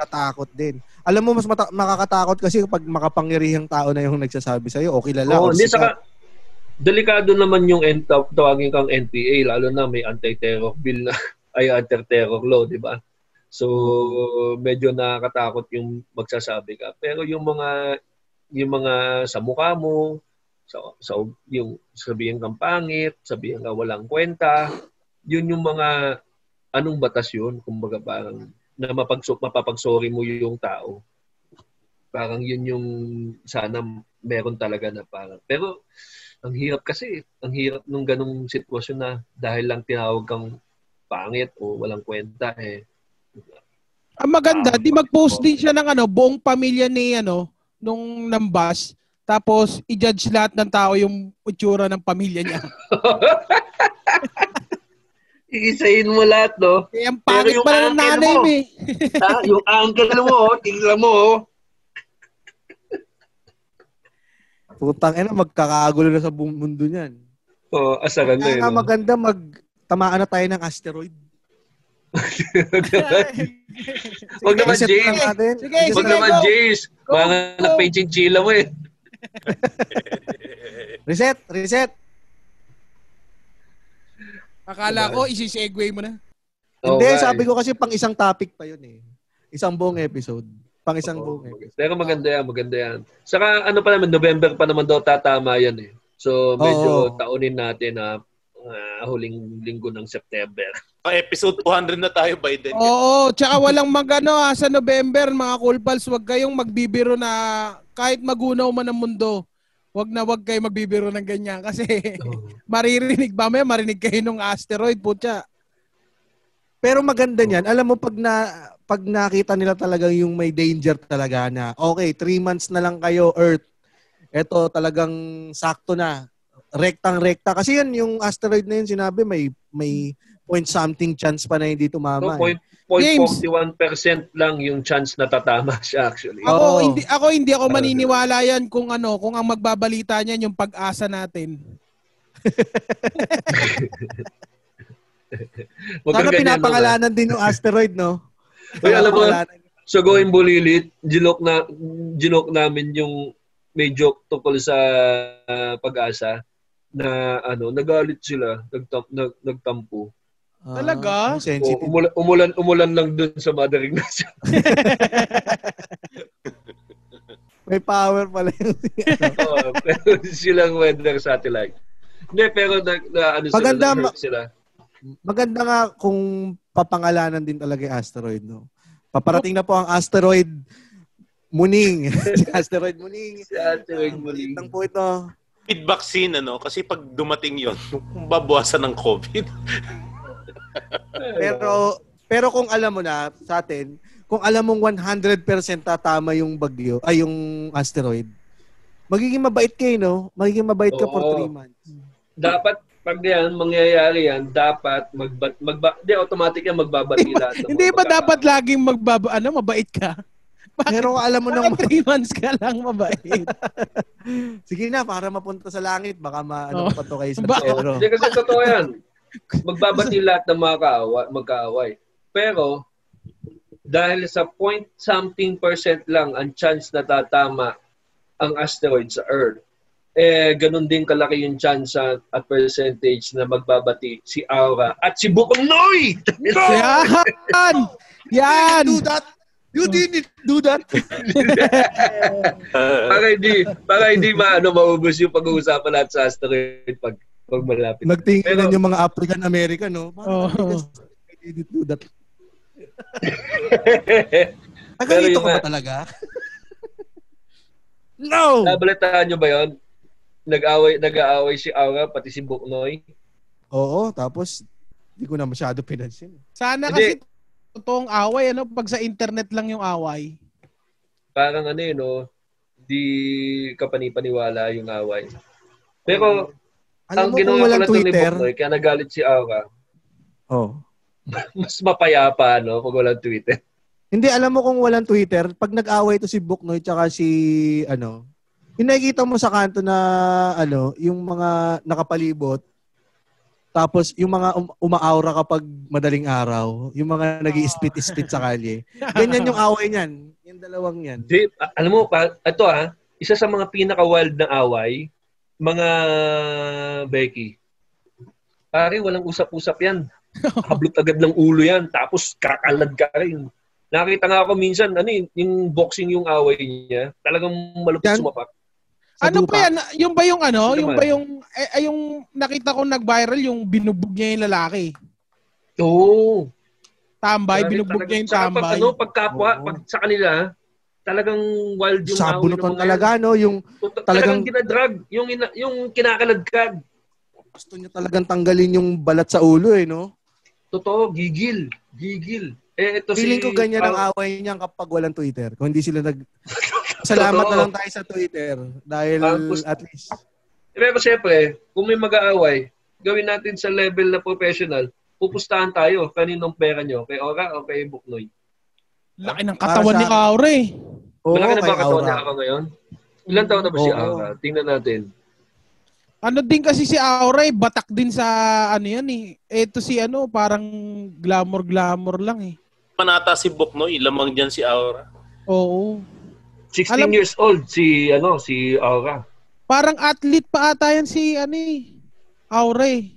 Natakot din. Alam mo, mas mata- makakatakot kasi pag makapangyarihang tao na yung nagsasabi sa'yo, o kilala. Oo, hindi saka, delikado naman yung en- tawagin kang N P A, lalo na may anti-terror bill na, ay anti-terror law, di ba? So, medyo nakakatakot yung magsasabi ka. Pero yung mga yung mga sa mukha mo, sa, sa yung sabihin kang pangit, sabihin ka walang kwenta, yun yung mga anong batas yun? Kumbaga parang na mapagso, mapapagsorry mo yung tao. Parang yun yung sana meron talaga na parang. Pero ang hirap kasi, ang hirap nung ganung sitwasyon na dahil lang tinawag kang pangit o walang kwenta eh. Ang maganda, um, di mag-post din siya ng ano, buong pamilya ni ano, nung nambas, tapos i-judge lahat ng tao yung itsura ng pamilya niya. Iisahin mo lahat, no? Eh, ang pangit pala ng nanay mo, eh. Ta, yung uncle mo, tingnan mo. Putang ina, magkakagulo na sa buong mundo niyan. Oo, oh, asaran na yun. Ang maganda, magtamaan na tayo ng asteroid. Wag naman Jace. Wag naman Jace. Mga nagpainting chila mo eh. Reset, reset. Akala ko isi-segue mo na. Oh, hindi, guys. Sabi ko kasi pang isang topic pa yun eh. Isang buong episode. Pang isang oh, buong episode. Pero maganda yan, maganda yan. Saka ano pa naman, November pa naman daw tatama yan eh. So medyo oh. Taunin natin na Uh, huling linggo ng September. Episode two hundred na tayo by then. Oo, tsaka walang magano ah, sa November mga Cool Pals, huwag kayong magbibiro na kahit magunaw man ang mundo. Huwag na huwag kayo magbibiro ng ganyan kasi oh. maririnig ba may marinig kayo ng asteroid putya. Pero maganda niyan. Oh. Alam mo pag na pag nakita nila talaga yung may danger talaga na okay, three months na lang kayo Earth. Ito talagang sakto na. Rektang-rekta. Kasi yun, yung asteroid na yun, sinabi, may may point something chance pa na hindi tumama. So, point, point forty-one percent lang yung chance na tatama siya actually. Ako, oh. hindi, ako hindi ako maniniwala yan kung ano, kung ang magbabalita niyan yung pag-asa natin. Sana pinapangalanan din yung asteroid, no? Uy, alam mo, so going bulilit, ginok na, ginok namin yung may joke tungkol sa uh, pag-asa. Na ano, nagalit sila, nagtam, nag, nagtampo. Ah, talaga? O, umulan, umulan, umulan lang dun sa Mother Ignacia. May power pala yun. Oo, pero silang weather satellite. Hindi, pero na, na, ano maganda, sila, ma- sila. Maganda nga kung papangalanan din talaga yung asteroid. No? Paparating na po ang asteroid Muning. Si asteroid Muning. Si asteroid Muning. Ang po ito. Covid vaccine, ano? Kasi pag dumating yun, babawasan ng COVID. pero, pero kung alam mo na sa atin, kung alam mong one hundred percent tatama yung bagyo, ay yung asteroid, magiging mabait kayo, no? Magiging mabait ka Oo. for three months. Dapat, pag yan, mangyayari yan, dapat magba... magba di, automatic yan, magbabati lahat. Hindi ba dapat laging magbaba... Ano, mabait ka? Bakit, pero alam mo nang three months ka lang mabait. Sige na, para mapunta sa langit. Baka maano oh. pa to kayo sa pero. Hindi kasi totoo yan. Magbabati lahat ng mga kaawa, magkaaway. Pero, dahil sa point something percent lang ang chance na tatama ang asteroid sa Earth, eh, ganun din kalaki yung chance at, at percentage na magbabati si Awra at si Buknoy! Yan! Yan! Do that! You didn't do that. Para hindi, para hindi maano maubos yung pag-uusapan natin sa asteroid pag pag malapit. Nagtingin yung mga African American, no? Oh. You didn't do that. Nagalito ka ba talaga? No! Nabalitaan nyo ba yun? Nag-aaway, nag-aaway si Awra pati si Buknoy? Oo, tapos hindi ko na masyado pinansin. Sana kasi totoong away, ano? Pag sa internet lang yung away. parang ano yun, no? Di kapanipaniwala yung away. Pero, um, ang ginawa ko na ito ni Buknoy, kaya nagalit si Awra. Oh. Mas mapayapa, no? Pag walang Twitter. Hindi, alam mo kung walang Twitter, pag nag-away ito si Buknoy tsaka si, ano, yung nakikita mo sa kanto na, ano, yung mga nakapalibot, tapos yung mga um- uma-aura kapag madaling araw, yung mga oh. nag-i-spit-spit sa kalye. Ganyan yung away niyan. Yung dalawang yan. Di, alam mo, ito ah, isa sa mga pinaka-wild na away, mga Becky. Pare, walang usap-usap yan. Hablot agad ng ulo yan. Tapos kakalad ka rin. Nakita nga ako minsan, ano yung, yung boxing yung away niya, talagang malupit sumapak. Sa ano dupa. Pa yan? Yung ba yung ano? Yung ba yung, ay, ay yung nakita ko nag-viral, yung binubog niya yung lalaki. Oo. Oh. Tambay, marami, binubog talaga, niya yung tambay. Pag, ano, pagkapwa, oh. pag sa kanila, talagang wild yung away. Sabunutan talaga, no? Yung talagang, talagang ginadrag, yung, yung kinakalagkad. Gusto niya talagang tanggalin yung balat sa ulo, eh, no? Totoo, gigil. Gigil. Eh, ito feeling si, ko ganyan ang away niyan kapag walang Twitter. Kung hindi sila nag... Salamat na lang tayo sa Twitter. Dahil uh, at least... Eh, pero siyempre, kung may mag-aaway, gawin natin sa level na professional, pupustahan tayo. Kaninong pera nyo? Kay Awra o kay Buknoy? Laki ng katawan sa... ni Awra eh. Oo, malaki na ba katawan ni Awra ngayon? Ilan taon na ba Oo. si Awra? Tingnan natin. Ano din kasi si Awra, eh, batak din sa ano yan eh. Ito si ano, parang glamour-glamour lang eh. Panata si Buknoy, lamang diyan si Awra. Oo. sixteen alam, years old si ano si Awra. Parang athlete pa ata yan si ano eh. Awra eh.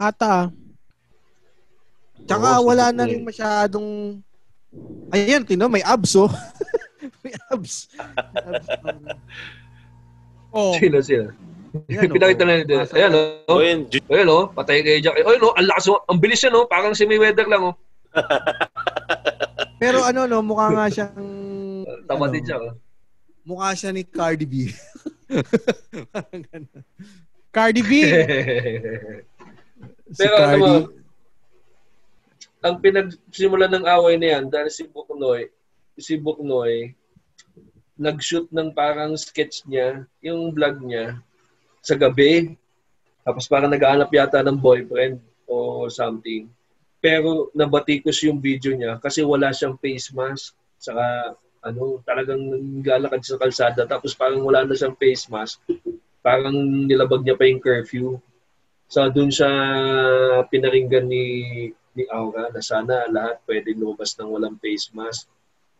Ata. Tsaka oh, wala na rin masyadong ayan, tino, may abs oh. May abs. abs oh. Sila sila. Ayan, pinakita na nito. Ayan oh. Ayan oh, patay kay Jack. Oy no, ang lakas, ang bilis niya no, parang si Mayweather lang oh. Pero ano no, mukha nga siyang tama din siya. Mukha siya ni Cardi B. Parang ganun. Cardi B. si Pero Cardi... ano, ang pinagsimulan ng away na yan dahil si Buknoy, si Buknoy nag-shoot ng parang sketch niya, yung vlog niya sa gabi. Tapos parang nag-aanap yata ng boyfriend o something. Pero nabatikos yung video niya kasi wala siyang face mask. Saka ano, talagang naglalakad sa kalsada. Tapos parang wala na siyang face mask. Parang nilabag niya pa yung curfew. So doon siya pinaringgan ni, ni Awra na sana lahat pwede lumabas ng walang face mask.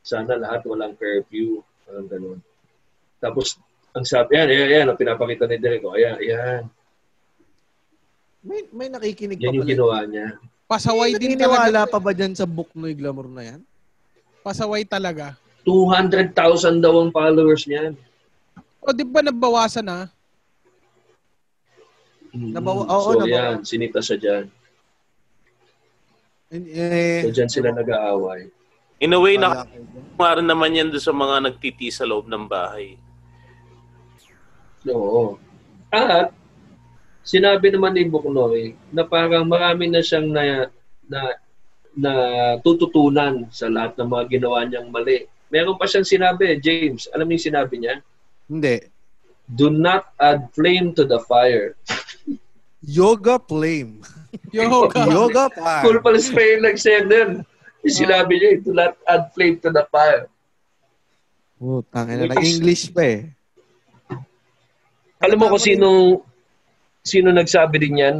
Sana lahat walang curfew. Parang ganun. Tapos ang sabi, yan, yan, yan. Pinapakita ni Derek. O, ayan, ayan. May, may nakikinig yan pa pala. Yan yung ginawa niya. Pasaway din talaga. Pa ba dyan sa Buknoy glamour na yan? Pasaway talaga. two hundred thousand daw ang followers niyan. O, di ba nabawasan na? Mm-hmm. Nabawa- Oo, so, nabawasan. Yan. Sinita siya dyan. Eh, so, dyan sila nag-aaway. In a way, nakakungaran naman yan doon sa mga nagtiti sa loob ng bahay. Oo. At, sinabi naman ni Buknoy na parang marami na siyang na, na, na tututunan sa lahat ng mga ginawa niyang mali. Meron pa siyang sinabi, James. Alam mo yung sinabi niya? Hindi. Do not add flame to the fire. Yoga flame. Yoga. Yoga fire. Cool Pals pa yung nag-sender. Sinabi niya, do not add flame to the fire. Oh, tangin na. Nag-English pa eh. Alam mo kung sinong Sino nagsabi din yan?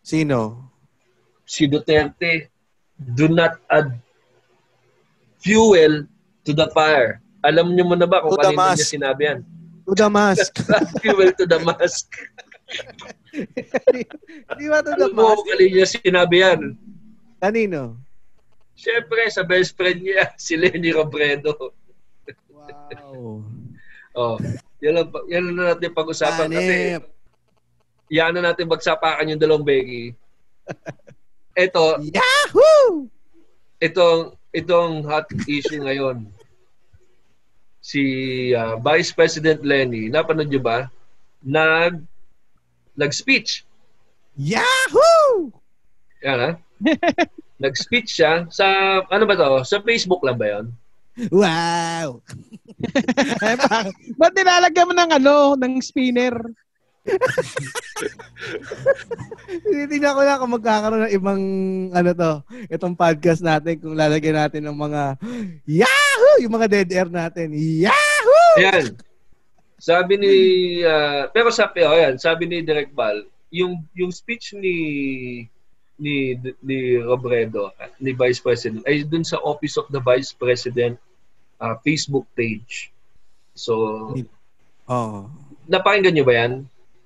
Sino? Si Duterte. Do not add fuel to the fire. Alam niyo mo na ba kung kanina niya sinabi yan? To the mask. Fuel to the mask. Di ba to the mask? Alam mo kung kanina niya sinabi yan? Kanino? Siyempre, sa best friend niya, si Leni Robredo. Wow. Oh. Yan lang, yan lang natin pag-usapan Anip. Kasi yan na natin bagsapakan yung dalawang Becky. Ito, Yahoo! Itong, itong hot issue ngayon. Si uh, Vice President Leni, napanood nyo ba? Nag, nag-speech. Yahoo! Yan ha? Nag-speech siya sa, ano ba to? Sa Facebook lang ba yun? Wow! Ba't nilalagyan mo ng ano, ng spinner? Tinitignan ko na kung magkakaroon ng ibang ano to, itong podcast natin kung lalagyan natin ng mga Yahoo! Yung mga dead air natin. Yahoo! Ayan. Sabi ni, uh, pero sabi, oh, ayan, sabi ni Direk Bal, yung, yung speech ni ni ni Robredo, ni Vice President, ay dun sa Office of the Vice President uh, Facebook page. So, oh. Napakinggan nyo ba yan?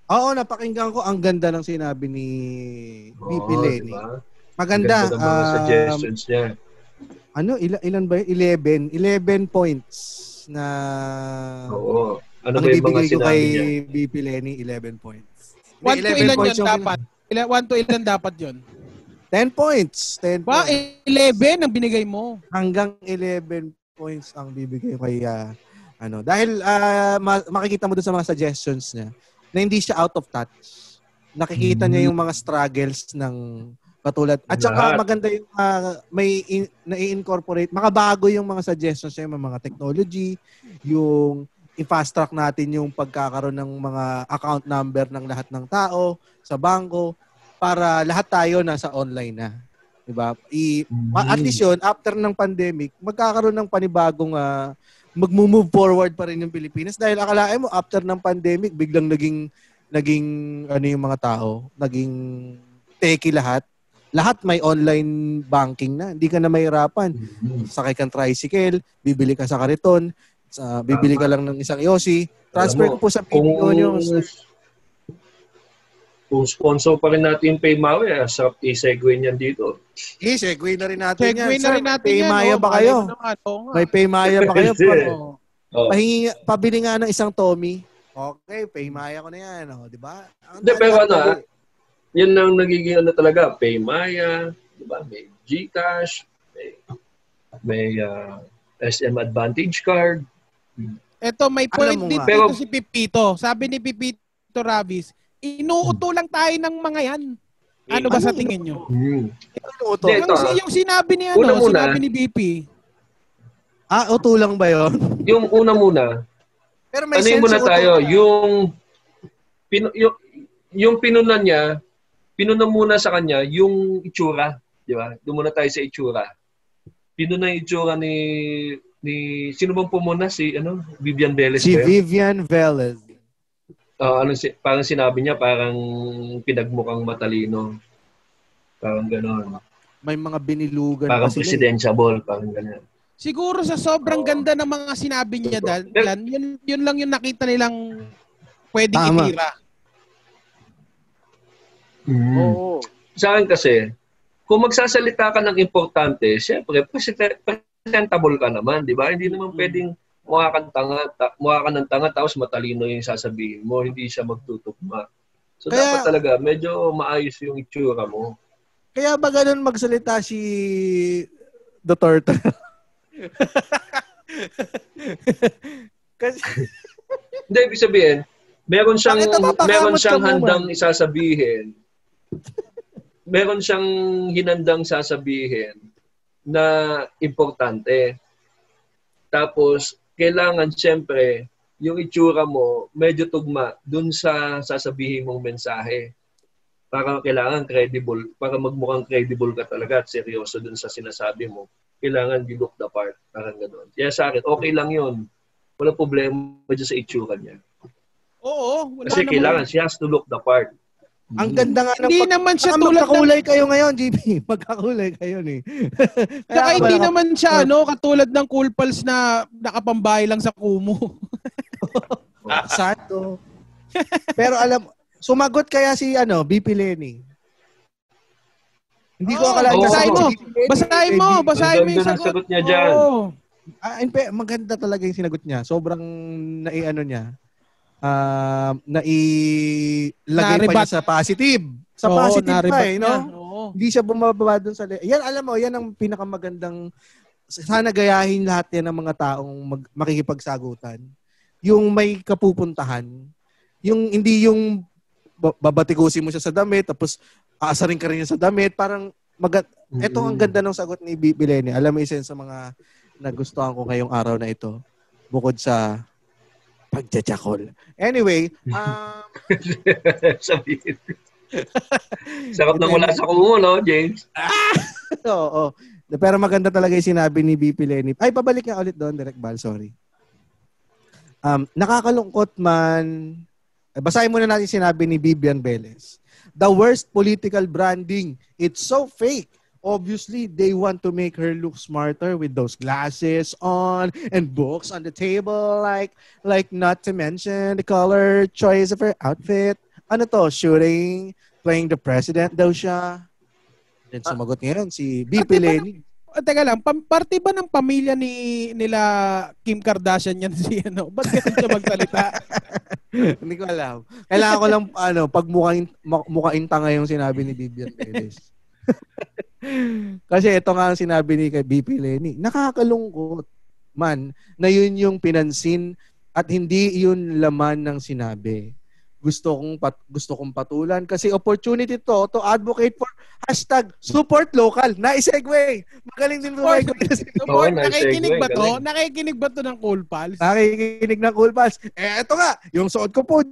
Oo, napakinggan ko. Ang ganda ng sinabi ni B P oh, Leni. Diba? Maganda. Ang mga um, suggestions niya. Ano? Ilan, ilan ba yun? eleven. eleven points na oo. Ano ba yung mga sinabi niya? Ang ibigay ko kay B P Leni, eleven points. One to ilan yun dapat? One to ilan dapat yun? ten points. ten ba, points. eleven ang binigay mo. Hanggang eleven points ang bibigay ko kay uh, ano, dahil uh, ma- makikita mo doon sa mga suggestions niya na hindi siya out of touch. Nakikita mm. niya yung mga struggles ng katulad. At saka maganda yung uh, may in- na-incorporate. Makabago yung mga suggestions niya, yung mga technology, yung i-fast track natin yung pagkakaroon ng mga account number ng lahat ng tao sa bangko para lahat tayo nasa online na. Diba? I- mm. At least yun, after ng pandemic, magkakaroon ng panibagong uh, mag-move forward pa rin yung Pilipinas dahil akalain mo after ng pandemic biglang naging naging ano yung mga tao, naging techy lahat. Lahat may online banking na. Hindi ka na mahirapan. Sakay kang tricycle, bibili ka sa Cariton, uh, bibili ka lang ng isang Yossi, transfer mo, po sa P P O nyo. Kung sponsor pa rin natin yung PayMaya, sarap i-segue niyan dito. I-segue na rin natin segue yan. Segue na rin natin yan. PayMaya ba kayo? May PayMaya ba kayo? Oh. Pahingi, pabili nga ng isang Tommy. Okay, PayMaya ko na yan. Oh, diba? Hindi, pero ano, yan ang nagiging ano talaga. PayMaya, diba? May GCash, may, may uh, S M Advantage Card. Eto, may point dito, pero, dito si Pipito. Sabi ni Pipito Ravis, inuuto lang tayo ng mga yan. Ano ba sa tingin nyo? Hmm. Inuuto. Yung, yung sinabi ni ano, muna, sinabi ni B P. Ah, uto lang ba yun? Yung una muna. Pero may sense muna tayo. Na. Yung, pin, yung, yung pinunan niya, pinunan muna sa kanya yung itsura. Di ba? Doon muna tayo sa itsura. Pinunan yung itsura ni, ni sino bang pumuna? Si ano? Vivian Velez. Si Vivian Velez. Uh, ano, parang sinabi niya, parang pinagmukhang matalino. Parang gano'n. May mga binilugan. Parang presidentiable. Parang gano'n. Siguro sa sobrang oh. ganda ng mga sinabi niya, Dan, yun, yun lang yung nakita nilang pwedeng tama. Itira. Mm. Oo. Sa akin kasi, kung magsasalita ka ng importante, syempre, presentable ka naman, di ba? Hindi naman pwedeng mukha kang tanga, ta- mukha ka ng tanga tapos matalino yung sasabihin mo, hindi siya magtutugma. So kaya, dapat talaga medyo maayos yung itsura mo. Kaya ba ganun magsalita si Duterte? Kasi hindi, ibig sabihin, meron siyang, meron siyang handang isasabihin. Meron siyang hinandang sasabihin na importante. Tapos kailangan siyempre yung itsura mo medyo tugma dun sa sasabihin mong mensahe. Para kailangan credible, para magmukhang credible ka talaga at seryoso dun sa sinasabi mo. Kailangan you look the part, parang gano'n. Kaya sa akin, okay lang yun. Wala problema dyan sa itsura niya. Oo. Wala kasi naman. Kailangan, she has to look the part. Ang ganda nga ng hindi pag- naman siya tulad magkakulay ng... kayo ngayon, J P. Magkakulay kayo ni. Eh. Kaya hindi naka- naman siya ano, katulad ng Cool Pals na nakapambahay lang sa Kumu. Sato. Pero alam, sumagot kaya si ano, B P Leni. Hindi oh, ko akala oh, basahin mo. Basahin mo, basahin mo 'yung sagot. sagot niya diyan. Oh. Ah, maganda talaga 'yung sinagot niya. Sobrang naiano niya. Uh, na ilagay pa niya sa positive. Sa oo, positive pa eh, no? Oo. Hindi siya bumababa dun sa... Le- yan, alam mo, yan ang pinakamagandang... Sana gayahin lahat yan ng mga taong mag- makikipagsagutan. Yung may kapupuntahan. Yung hindi yung babatikusin mo siya sa damit, tapos aasarin ka rin niya sa damit. Parang... Mag- mm-hmm. Ito ang ganda ng sagot ni B P Leni. Alam mo, isa sa mga nagustuhan ko ngayong araw na ito bukod sa pagtsatsyakol. Anyway, um... sabihin. Sarap na mula sa Kumu, no, James? Ah! Oo. Pero maganda talaga yung sinabi ni B P Leni. Ay, pabalik nga ulit doon, Direct Bal, sorry. Um, nakakalungkot man, basahin muna natin sinabi ni Vivian Velez. The worst political branding. It's so fake. Obviously, they want to make her look smarter with those glasses on and books on the table. Like, like not to mention the color choice of her outfit. Ano to? Shooting? Playing the president daw siya? Then sumagot ngayon si B P Leni. Oh, teka lang, party ba ng pamilya ni nila Kim Kardashian yan si ano? Ba't ganun siya magsalita? Hindi ko alam. Kailangan ko lang ano, pag mukhang mukhang tanga yung sinabi ni Vivian Velez. Kasi ito nga ang sinabi ni kay B P Leni. Nakakalungkot man na yun yung pinansin at hindi yun laman ng sinabi. Gusto kong pat, gusto kong patulan kasi opportunity to to advocate for hashtag support local. Nice segue. Magaling din mo ay support. Nakikinig ba to? Nakikinig ba to ng Cool Pals? Nakikinig ng Cool Pals. Eh ito nga, yung suot ko po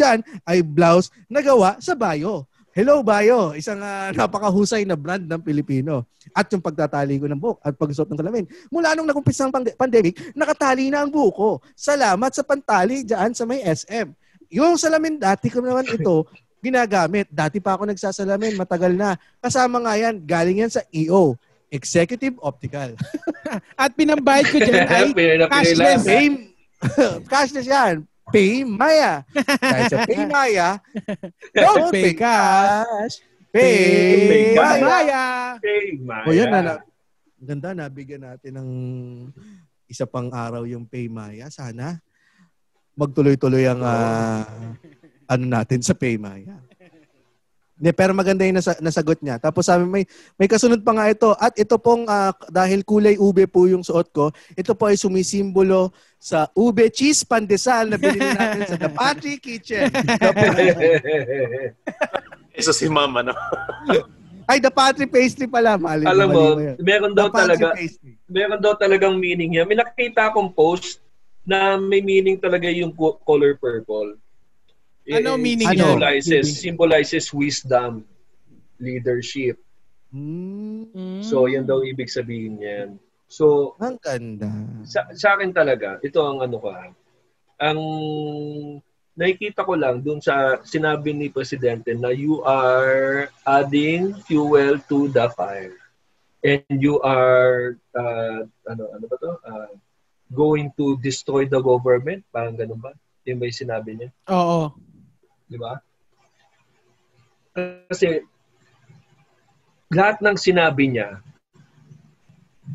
diyan ay blouse na gawa sa Bayo. Hello Bayo, isang uh, napakahusay na brand ng Pilipino. At yung pagtatali ko ng buhok at pagsuot ng salamin. Mula nung nag-umpisa ang pand- pandemic, nakatali na ang buhok ko. Salamat sa pantali diyan sa may S M. Yung salamin dati ko naman ito, ginagamit. Dati pa ako nagsasalamin, matagal na. Kasama nga yan, galing yan sa E O, Executive Optical. At pinambayad ko dyan ay cashless. Pay, cashless yan. PayMaya. Dahil sa PayMaya, don't pay cash. Pay PayMaya. PayMaya. O yan, na, ganda, nabigyan natin ng isa pang araw yung PayMaya. Sana magtuloy-tuloy ang uh, ano natin sa PayMaya. Pero maganda yung nasa, nasagot niya. Tapos sabi, may, may kasunod pa nga ito. At ito pong, uh, dahil kulay ube po yung suot ko, ito po ay sumisimbolo sa ube cheese pandesal na binili natin sa The Patry Kitchen. Isa si Mama, no? Ay, The Patry Pastry pala. Mali, alam mo, mo meron daw talaga, meron daw talagang meaning yan. May nakita akong post na may meaning talaga yung color purple. Ano It meaning? Symbolizes, ano? Symbolizes wisdom, leadership. Mm-hmm. So, yan daw ibig sabihin yan. So, ang ganda. Sa, sa akin talaga, ito ang ano ka, ang nakikita ko lang dun sa sinabi ni Presidente na you are adding fuel to the fire. And you are, uh, ano, ano ba to? Uh, going to destroy the government? Parang ganun ba? Yung ba yung sinabi niya? Oo. Di ba? Kasi lahat ng sinabi niya,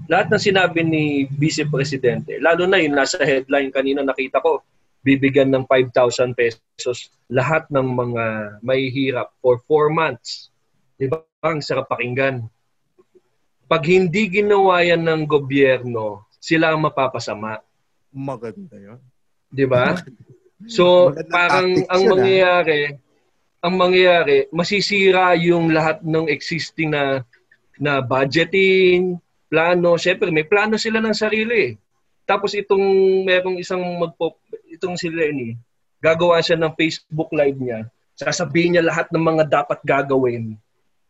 lahat ng sinabi ni Vice Presidente, lalo na yung nasa headline kanina nakita ko, bibigyan ng five thousand pesos lahat ng mga mahihirap for four months. Di ba? Ang sarap pakinggan. Pag hindi ginawa yan ng gobyerno, sila ang mapapasama. Maganda yun. Diba? So, maganda parang ang mangyayari, na. ang mangyayari, masisira yung lahat ng existing na na budgeting, plano. Siyempre, may plano sila ng sarili. Tapos itong, merong isang magpo, itong si Leni, gagawa siya ng Facebook Live niya. Sasabihin niya lahat ng mga dapat gagawin.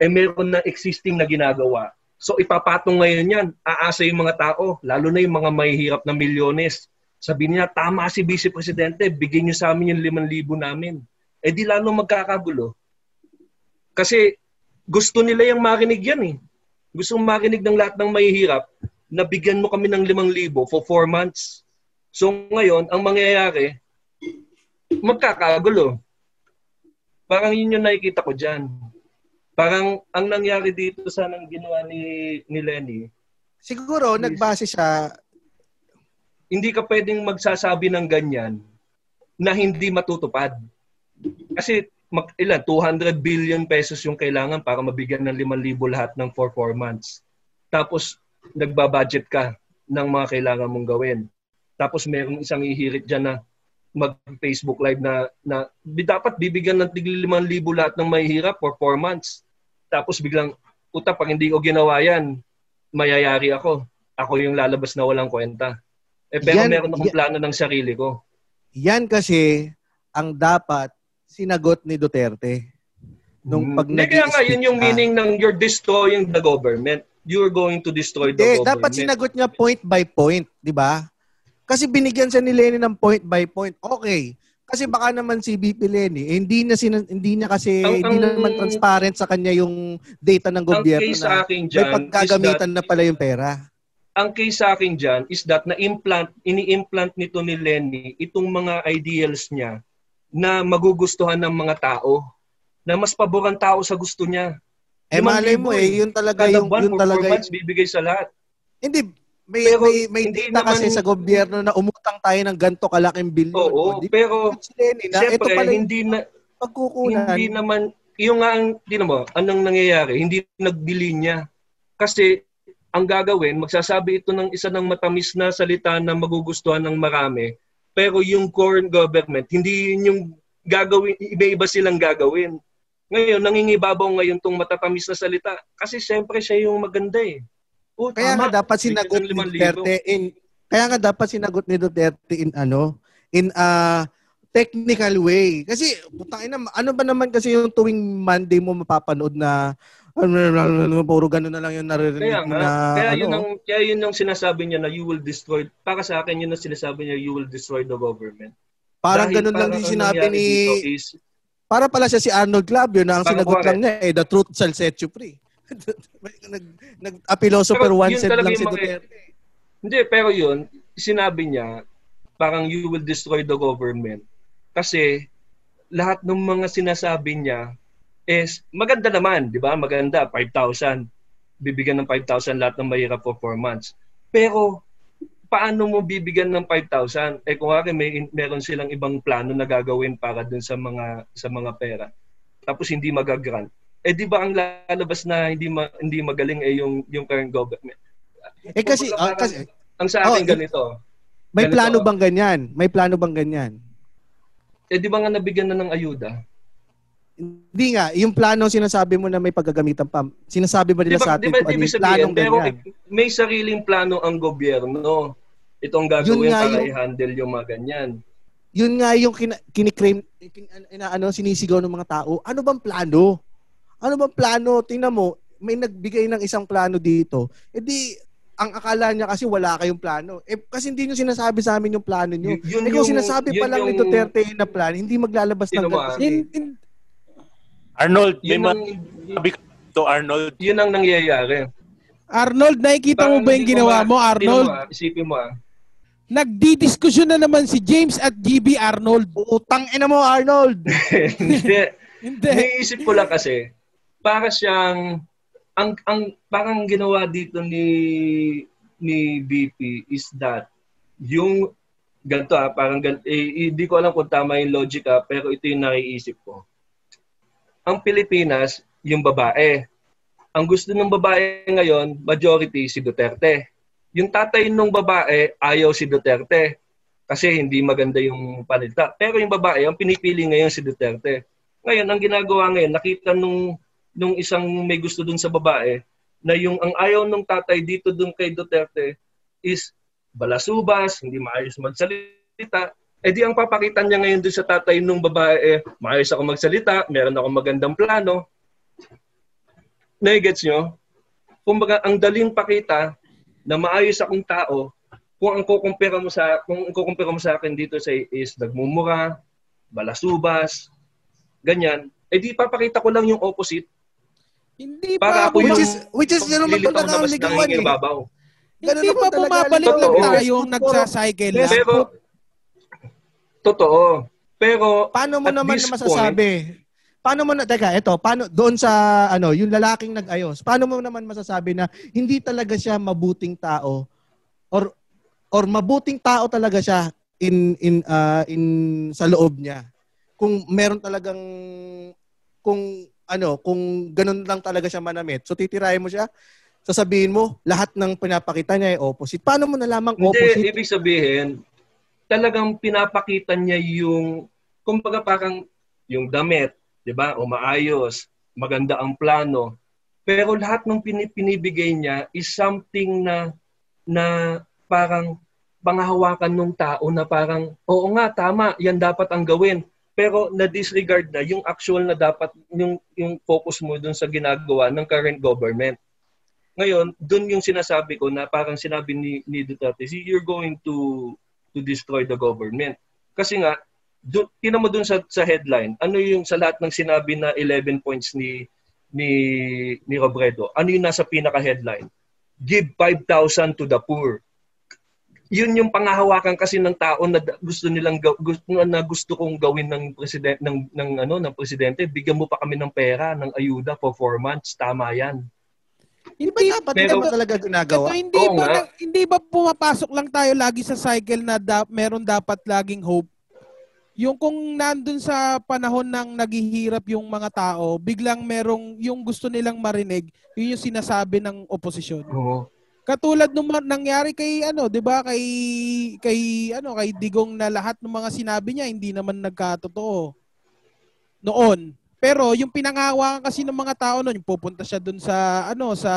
Eh, meron na existing na ginagawa. So, ipapatong ngayon yan. Aasa yung mga tao, lalo na yung mga mahihirap na milyones. Sabihin niya, tama si Vice Presidente, bigyan niyo sa amin yung limang libo namin. Eh di lalo magkakagulo. Kasi gusto nila yung marinig yan eh. Gusto marinig ng lahat ng mahihirap na bigyan mo kami ng limang libo for four months. So, ngayon, ang mangyayari, magkakagulo. Parang yun yung nakikita ko dyan. Parang ang nangyari dito sa nang ginawa ni, ni Leni. Siguro, is, nagbase siya. Hindi ka pwedeng magsasabi ng ganyan na hindi matutupad. Kasi mag, ilan, two hundred billion pesos yung kailangan para mabigyan ng five thousand lahat ng for four months. Tapos, nagbabudget ka ng mga kailangan mong gawin. Tapos, merong isang ihirit dyan na mag-Facebook Live na, na dapat bibigyan ng tigli limang libo lahat ng mahihirap for four months. Tapos biglang, puta, pag hindi ko ginawa yan, mayayari ako. ako yung lalabas na walang kwenta. Eh, pero yan, meron akong yan, plano ng sarili ko. Yan kasi ang dapat sinagot ni Duterte. Nung pag hmm. Kaya nga, yun yung meaning ng you're destroying the government. You're going to destroy the De, government. Dapat sinagot niya point by point, di ba? Kasi binigyan siya ni Leni ng point by point. Okay. Kasi baka naman si B P Leni, eh, hindi, na sin- hindi niya kasi, ang, hindi ang, naman transparent sa kanya yung data ng gobyerno na may pagkagamitan that, na pala yung pera. Ang case sa akin dyan is that na-implant, ini-implant nito ni Leni itong mga ideals niya na magugustuhan ng mga tao, na mas paborang tao sa gusto niya. Eh malay mo eh, yun talaga yung, yung talaga yung bibigay sa lahat. Hindi, May, pero, may, may data naman, kasi sa gobyerno na umutang tayo ng ganito kalaking bilyon. Oo, di, pero na, siyempre, pala hindi na pagkukunan. Hindi naman, yung nga, hindi naman, anong nangyayari, hindi nagbili niya. Kasi, ang gagawin, magsasabi ito ng isa ng matamis na salita na magugustuhan ng marami, pero yung current government, hindi yun yung gagawin, iba-iba silang gagawin. Ngayon, nangingibabaw ngayon itong matatamis na salita. Kasi, siyempre, siya yung maganda eh. Oh, kaya nga dapat sinagot ni Duterte in kaya nga dapat sinagot ni Duterte in ano in a technical way kasi putang ina ano ba naman kasi yung tuwing Monday mo mapapanood na puro ganun na lang yung naririnig mo na kaya yun ang kaya yun yung sinasabi niya na you will destroy para sa akin yun ang sinasabi niya you will destroy the government parang ganun lang din sinabi ni para pala siya si Arnold Clavio na ang sinagot lang niya eh the truth shall set you free. nag nag-apiloso per one cent lang si Duterte. Eh. Hindi, pero yun, sinabi niya, parang you will destroy the government. Kasi, lahat ng mga sinasabi niya is, maganda naman, di ba? Maganda, five thousand. Bibigyan ng five thousand lahat ng mahirap for four months. Pero, paano mo bibigyan ng five thousand? Eh, kung haki, may meron silang ibang plano na gagawin para dun sa mga sa mga pera. Tapos, hindi magagrant. Eh di ba ang lalabas na hindi ma- hindi magaling eh yung yung current government. Eh kasi, uh, kasi ang sa akin oh, ganito. May ganito, plano bang ganyan? May plano bang ganyan? Eh di ba nga nabigyan na ng ayuda? Hindi nga, yung plano sinasabi mo na may paggagamitan pa. Sinasabi ba nila diba, sa atin diba, kung ano yung planong ganyan? Pero may sariling plano ang gobyerno. Itong gagawin para yung, i-handle yung mga ganyan. Yun nga yung kin- kinikrem kin- ano sinisigaw ng mga tao. Ano bang plano? Ano bang plano? Tingnan mo, may nagbigay ng isang plano dito. E di, ang akala niya kasi wala kayong plano. E, kasi hindi nyo sinasabi sa amin yung plano nyo. Yun, e kung yung, sinasabi yun, pa lang yung, ni Duterte na plan, hindi maglalabas ng ganito. Arnold, yun may masabi ka to Arnold. Yun ang nangyayari. Arnold, nakikita Parang mo ba yung ginawa mo, Arnold? Mo, isipin mo ah. Nagdidiskusyon na naman si James at G B Arnold. Utang ina mo, Arnold! Hindi. Hindi. Naiisip ko lang kasi, para siyang ang ang parang ginawa dito ni ni B P is that yung ganito ah parang hindi eh, ko alam kung tama yung logic ah pero ito yung naiisip ko. Ang Pilipinas, yung babae. Ang gusto ng babae ngayon, majority si Duterte. Yung tatay ng babae, ayaw si Duterte kasi hindi maganda yung panlita. Pero yung babae, ang pinipili ngayon si Duterte. Ngayon, ang ginagawa ngayon, nakita nung nung isang may gusto dun sa babae na yung ang ayaw nung tatay dito dun kay Duterte is balasubas, hindi maayos magsalita. Eh di ang papakita niya ngayon dun sa tatay nung babae, maayos ako magsalita, meron akong magandang plano. Nai-gets nyo? Kumbaga, ang daling pakita na maayos akong tao, kung ang kukumpira mo sa kung kukumpira mo sa akin dito sa is nagmumura, balasubas, ganyan. Eh di papakita ko lang yung opposite. Hindi pa, ako which is which is yun naman talaga ang ligawan eh. Hindi pa bumabalik lang tayo nagsa-cycle lang. Pero, totoo. Pero, paano mo naman masasabi? Paano mo na, teka, ito, paano, doon sa, ano, yung lalaking nag-ayos, paano mo naman masasabi na hindi talaga siya mabuting tao or or mabuting tao talaga siya in, in, uh, in, sa loob niya? Kung meron talagang, kung ano, kung ganun lang talaga siya manamit. So titirahin mo siya, sasabihin mo, lahat ng pinapakita niya ay opposite. Paano mo nalamang opposite? Hindi, ibig sabihin, talagang pinapakita niya yung, kumbaga parang yung damit, di ba? O maayos, maganda ang plano. Pero lahat ng pinibigay niya is something na na parang panghahawakan ng tao na parang, oo nga, tama, yan dapat ang gawin. Pero na-disregard na yung actual na dapat, yung, yung focus mo dun sa ginagawa ng current government. Ngayon, dun yung sinasabi ko na parang sinabi ni, ni Duterte, see, you're going to to destroy the government. Kasi nga, dun, tina mo dun sa, sa headline, ano yung sa lahat ng sinabi na eleven points ni ni, ni Robredo, ano yung nasa pinaka-headline? Give five thousand to the poor. Yun yung panghahawakan kasi ng tao na gusto nilang gusto na gusto kong gawin ng presidente ng ng ano ng presidente, bigyan mo pa kami ng pera, ng ayuda for four months, tama yan. Hindi ba dapat pero, hindi ba talaga ginagawa? Ito, hindi, ba, na, hindi ba pumapasok lang tayo lagi sa cycle na da, meron dapat laging hope? Yung kung nandun sa panahon ng naghihirap yung mga tao, biglang merong yung gusto nilang marinig, yun yung sinasabi ng oposisyon. Oo. Katulad nung nangyari kay ano, 'di ba? Kay kay ano, kay Digong na lahat ng mga sinabi niya hindi naman nagkatotoo noon. Pero yung pinangahawakan kasi ng mga tao noon, pupunta siya doon sa ano sa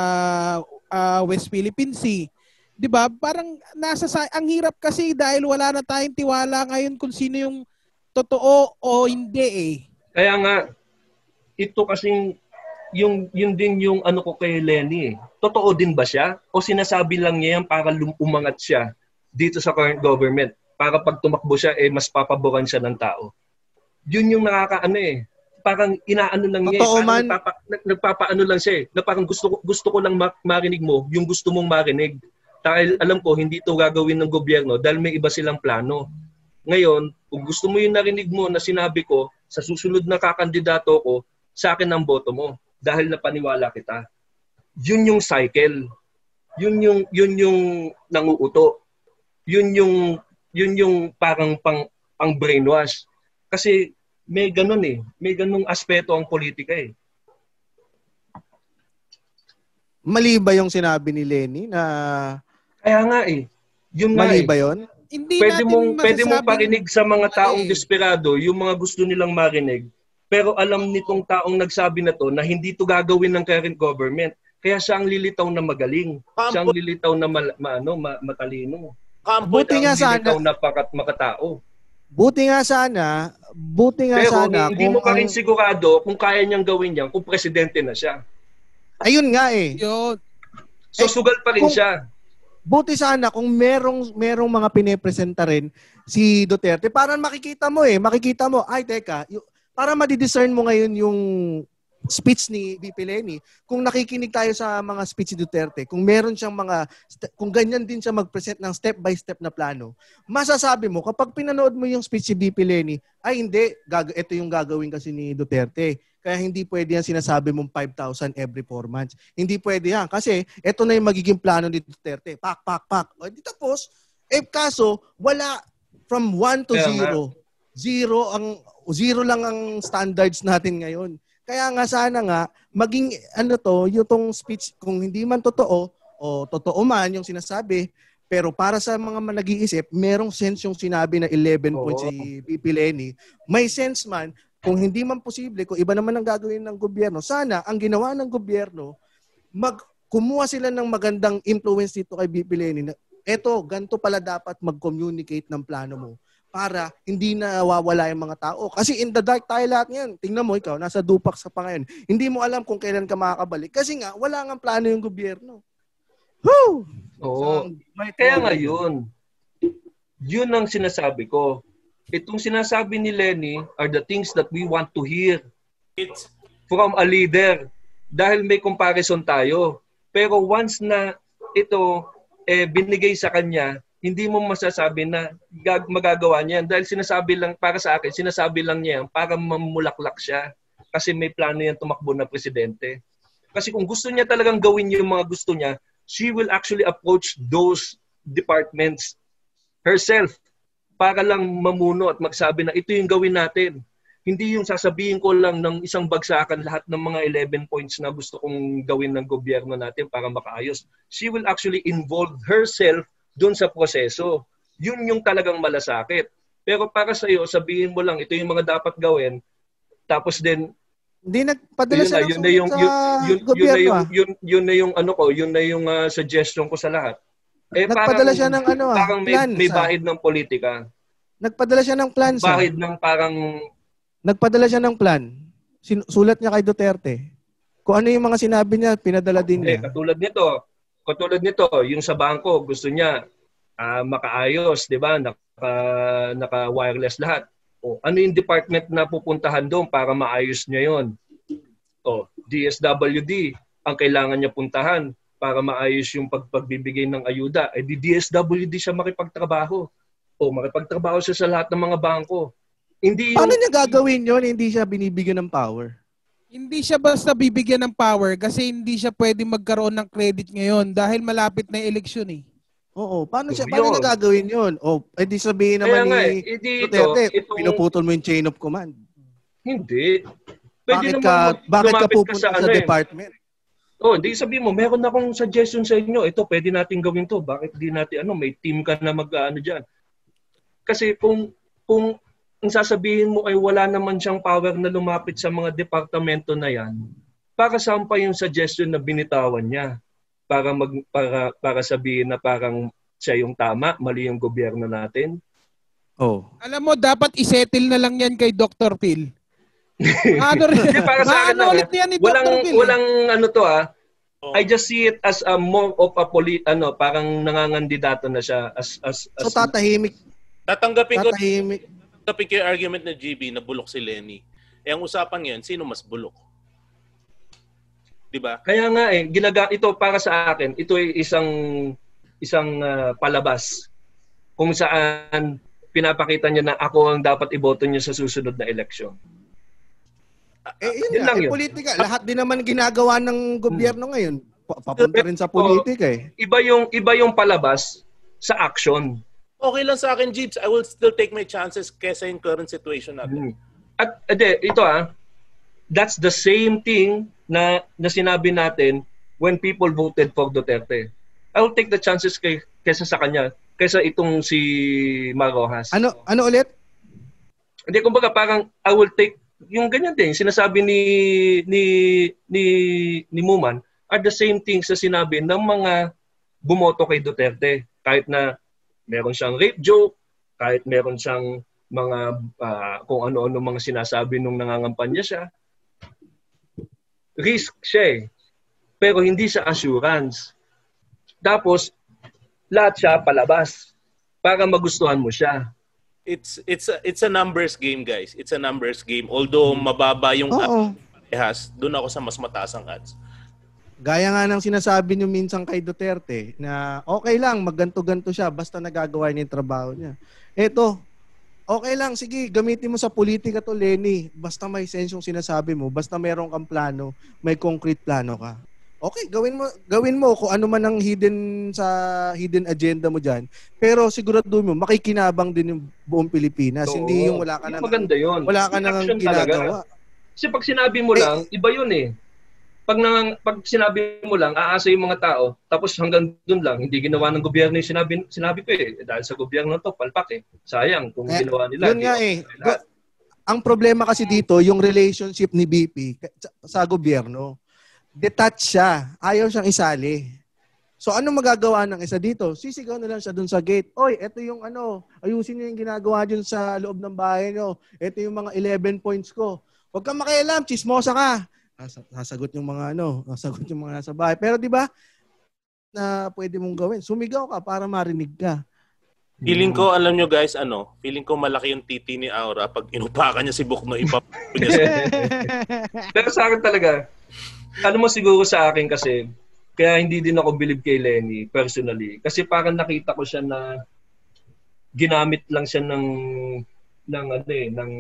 uh, West Philippine Sea. 'Di ba? Parang nasa ang hirap kasi dahil wala na tayong tiwala ngayon kung sino yung totoo o hindi eh. Kaya nga ito kasing yung yun din yung ano ko kay Leni eh. Totoo din ba siya? O sinasabi lang niya yan para umangat siya dito sa current government? Para pag tumakbo siya, eh, mas papaboran siya ng tao. Yun yung nakakaano eh. Parang inaano lang niya eh. Totoo man. Nagpapa, nagpapaano lang siya eh. Na parang gusto, gusto ko lang marinig mo yung gusto mong marinig. Dahil alam ko, hindi ito gagawin ng gobyerno dahil may iba silang plano. Ngayon, kung gusto mo yung narinig mo na sinabi ko, sa susunod na kakandidato ko, sa akin ang boto mo. Dahil napaniwala kita. Yun yung cycle. Yun yung yun yung nanguuto. Yun yung yun yung parang pang pang brainwash. Kasi may ganun eh. May ganung aspeto ang politika eh. Mali ba yung sinabi ni Leni na kaya nga eh. Yung mali ba eh. Yun? Hindi pwede mong masasabi... pwede mong parinig sa mga taong desperado yung mga gusto nilang marinig. Pero alam nitong taong nagsabi na to na hindi to gagawin ng current government. Kaya siya ang lilitaw na magaling. Kampo. Siya ang lilitaw na ma, ma, ano, ma, matalino. Kampo. Buti nga sana. Lilitaw na pakat makatao. Buti nga sana. Buti nga Pero, sana. Pero hindi mo pa rin sigurado kung kaya niyang gawin yan kung presidente na siya. Ayun nga eh. Yun. So eh, sugal pa rin kung, siya. Buti sana kung merong, merong mga pinipresenta rin si Duterte. Parang makikita mo eh. Makikita mo, ay teka, yung para madidiscern mo ngayon yung speech ni V P Leni. Kung nakikinig tayo sa mga speech ni Duterte, kung meron siyang mga, kung ganyan din siya mag-present ng step-by-step na plano, masasabi mo, kapag pinanood mo yung speech ni V P Leni, ay hindi, ito yung gagawin kasi ni Duterte. Kaya hindi pwede yan sinasabi mong five thousand every four months. Hindi pwede yan kasi ito na yung magiging plano ni Duterte. Pak, pak, pak. O, di tapos, eh kaso, wala from one to zero. Zero ang zero lang ang standards natin ngayon. Kaya nga sana nga maging ano to, yung tong speech kung hindi man totoo o totoo man yung sinasabi, pero para sa mga nag-iisip, merong sense yung sinabi na eleven oh. points si V P Leni. May sense man kung hindi man posible, kung iba naman ang gagawin ng gobyerno. Sana ang ginawa ng gobyerno, mag kumuha sila ng magandang influence dito kay V P Leni. Eto, ganito pala dapat mag-communicate ng plano mo. Para hindi na wawala yung mga tao. Kasi in the dark tayo lahat ngayon. Tingnan mo ikaw, nasa dupak sa pa ngayon. Hindi mo alam kung kailan ka makakabalik. Kasi nga, wala nga plano yung gobyerno. Woo! Oo. So, kaya ngayon, yun ang sinasabi ko. Itong sinasabi ni Leni are the things that we want to hear from a leader. Dahil may comparison tayo. Pero once na ito eh, binigay sa kanya, hindi mo masasabi na gag- magagawa niya yan. Dahil sinasabi lang, para sa akin, sinasabi lang niya yan para mamulaklak siya. Kasi may plano yan tumakbo na presidente. Kasi kung gusto niya talagang gawin yung mga gusto niya, she will actually approach those departments herself para lang mamuno at magsabi na ito yung gawin natin. Hindi yung sasabihin ko lang ng isang bagsakan lahat ng mga eleven points na gusto kong gawin ng gobyerno natin para makaayos. She will actually involve herself doon sa proseso. Yun yung talagang malasakit. Pero para sa iyo, sabihin mo lang, ito yung mga dapat gawin, tapos din, hindi nagpadala sa yun na yung, yun, yun, yun, yun, yun, yun, yun na yung ano ko, yun na yung uh, suggestion ko sa lahat. Eh, nagpadala parang, siya ng ano, parang may, plan, may bahid ng politika. Nagpadala siya ng plan. Bahid sa? ng parang... Nagpadala siya ng plan. Sin- sulat niya kay Duterte. Kung ano yung mga sinabi niya, pinadala din niya. Eh, katulad nito, katulad nito, yung sa bangko, gusto niya uh, makaayos, di ba? Naka, naka-wireless lahat. O, ano yung department na pupuntahan doon para maayos niya yon? O, D S W D, ang kailangan niya puntahan para maayos yung pagpagbibigay ng ayuda. Eh, di D S W D siya makipagtrabaho. O, makipagtrabaho siya sa lahat ng mga bangko. Hindi yung... Paano niya gagawin yun? Hindi siya binibigyan ng power? Hindi siya basta bibigyan ng power kasi hindi siya pwede magkaroon ng credit ngayon dahil malapit na eleksyon eh. Oo. Paano siya? Paano niya gagawin yun? O, edi sabihin naman nga, ni Duterte, itong... pinuputol mo yung chain of command. Hindi. Pwede bakit naman ka, bakit ka pupunta ka sa, sa ano, department? Oh, hindi sabihin mo, meron na akong suggestion sa inyo. Ito, pwede natin gawin to. Bakit di natin, ano, may team ka na mag-ano dyan. Kasi kung, kung ang sasabihin mo ay wala naman siyang power na lumapit sa mga departamento na yan, para saan pa yung suggestion na binitawan niya? Para, mag, para, para sabihin na parang siya yung tama, mali yung gobyerno natin? Oh. Alam mo, dapat isettle na lang yan kay Doctor Phil. Ano para sa akin na, walang Phil, walang eh. ano to ah. I just see it as a more of a polit ano, parang nangangandidato na siya as as, as so tatahimik. Tatanggapin tatahimik. ko. Tatanggapin ko yung argument ng G B na bulok si Leni. Eh ang usapan ngayon, sino mas bulok? 'Di ba? Kaya nga eh ginaga ito para sa akin, ito ay isang isang uh, palabas kung saan pinapakita niya na ako ang dapat iboto niya sa susunod na eleksyon. Eh, yun lang, eh, politika. Lahat din naman ginagawa ng gobyerno ngayon. Papunta rin sa politika eh. Iba yung, iba yung palabas sa action. Okay lang sa akin, Jeeps. I will still take my chances kesa yung current situation natin. Hmm. At ade, ito ah, that's the same thing na, na sinabi natin when people voted for Duterte. I will take the chances kay, kesa sa kanya, kesa itong si Mar Roxas. Ano, ano ulit? Hindi, kumbaga parang I will take yung ganyan din sinasabi ni ni ni ni Muman are the same things sa sinabi ng mga bumoto kay Duterte, kahit na meron siyang rape joke, kahit meron siyang mga uh, kung ano-ano mga sinasabi nung nangangampanya siya, risk siya eh. Pero hindi siya assurance, tapos lahat siya palabas para magustuhan mo siya. It's it's a, it's a numbers game, guys. It's a numbers game. Although mababa yung ads parehas, doon ako sa mas mataas ang ads. Gaya nga ng sinasabi niyo minsan kay Duterte na okay lang, magganto-ganto siya basta nagagawa niya yung trabaho niya. Eto, okay lang, sige, gamitin mo sa politika to, Leni. Basta may sense yung sinasabi mo, basta meron kang plano, may concrete plano ka. Okay, gawin mo gawin mo kung ano man ang hidden sa hidden agenda mo diyan. Pero siguraduhin mo makikinabang din yung buong Pilipinas. So, hindi yung wala ka nang maganda yun. Wala ka nang ginagawa. Kasi pag sinabi mo eh, lang, iba yun eh. Pag nang pag sinabi mo lang, aasa yung mga tao, tapos hanggang doon lang, hindi ginawa ng gobyerno yung sinabi sinabi ko eh. Dahil sa gobyerno to, palpak eh. Sayang kung eh, ginawa nila. Yun nga eh. Go- ang problema kasi dito, yung relationship ni B P sa, sa gobyerno. Detached siya. Ayaw siyang isali. So, ano magagawa ng isa dito? Sisigaw na lang siya dun sa gate. Oy, eto yung ano, ayusin niyo yung ginagawa dyan sa loob ng bahay niyo. Eto yung mga eleven points ko. Huwag kang makialam, chismosa ka. Sasagot yung mga ano, sasagot yung mga nasa bahay. Pero di ba, na pwede mong gawin. Sumigaw ka para marinig ka. Feeling ko, alam nyo guys, ano, feeling ko malaki yung titi ni Awra pag inupakan niya si Buknoy, ipapakunin niya sa... Pero sa akin talaga, alam mo siguro sa akin kasi, kaya hindi din ako believe kay Leni personally. Kasi parang nakita ko siya na ginamit lang siya ng ng ano eh, ng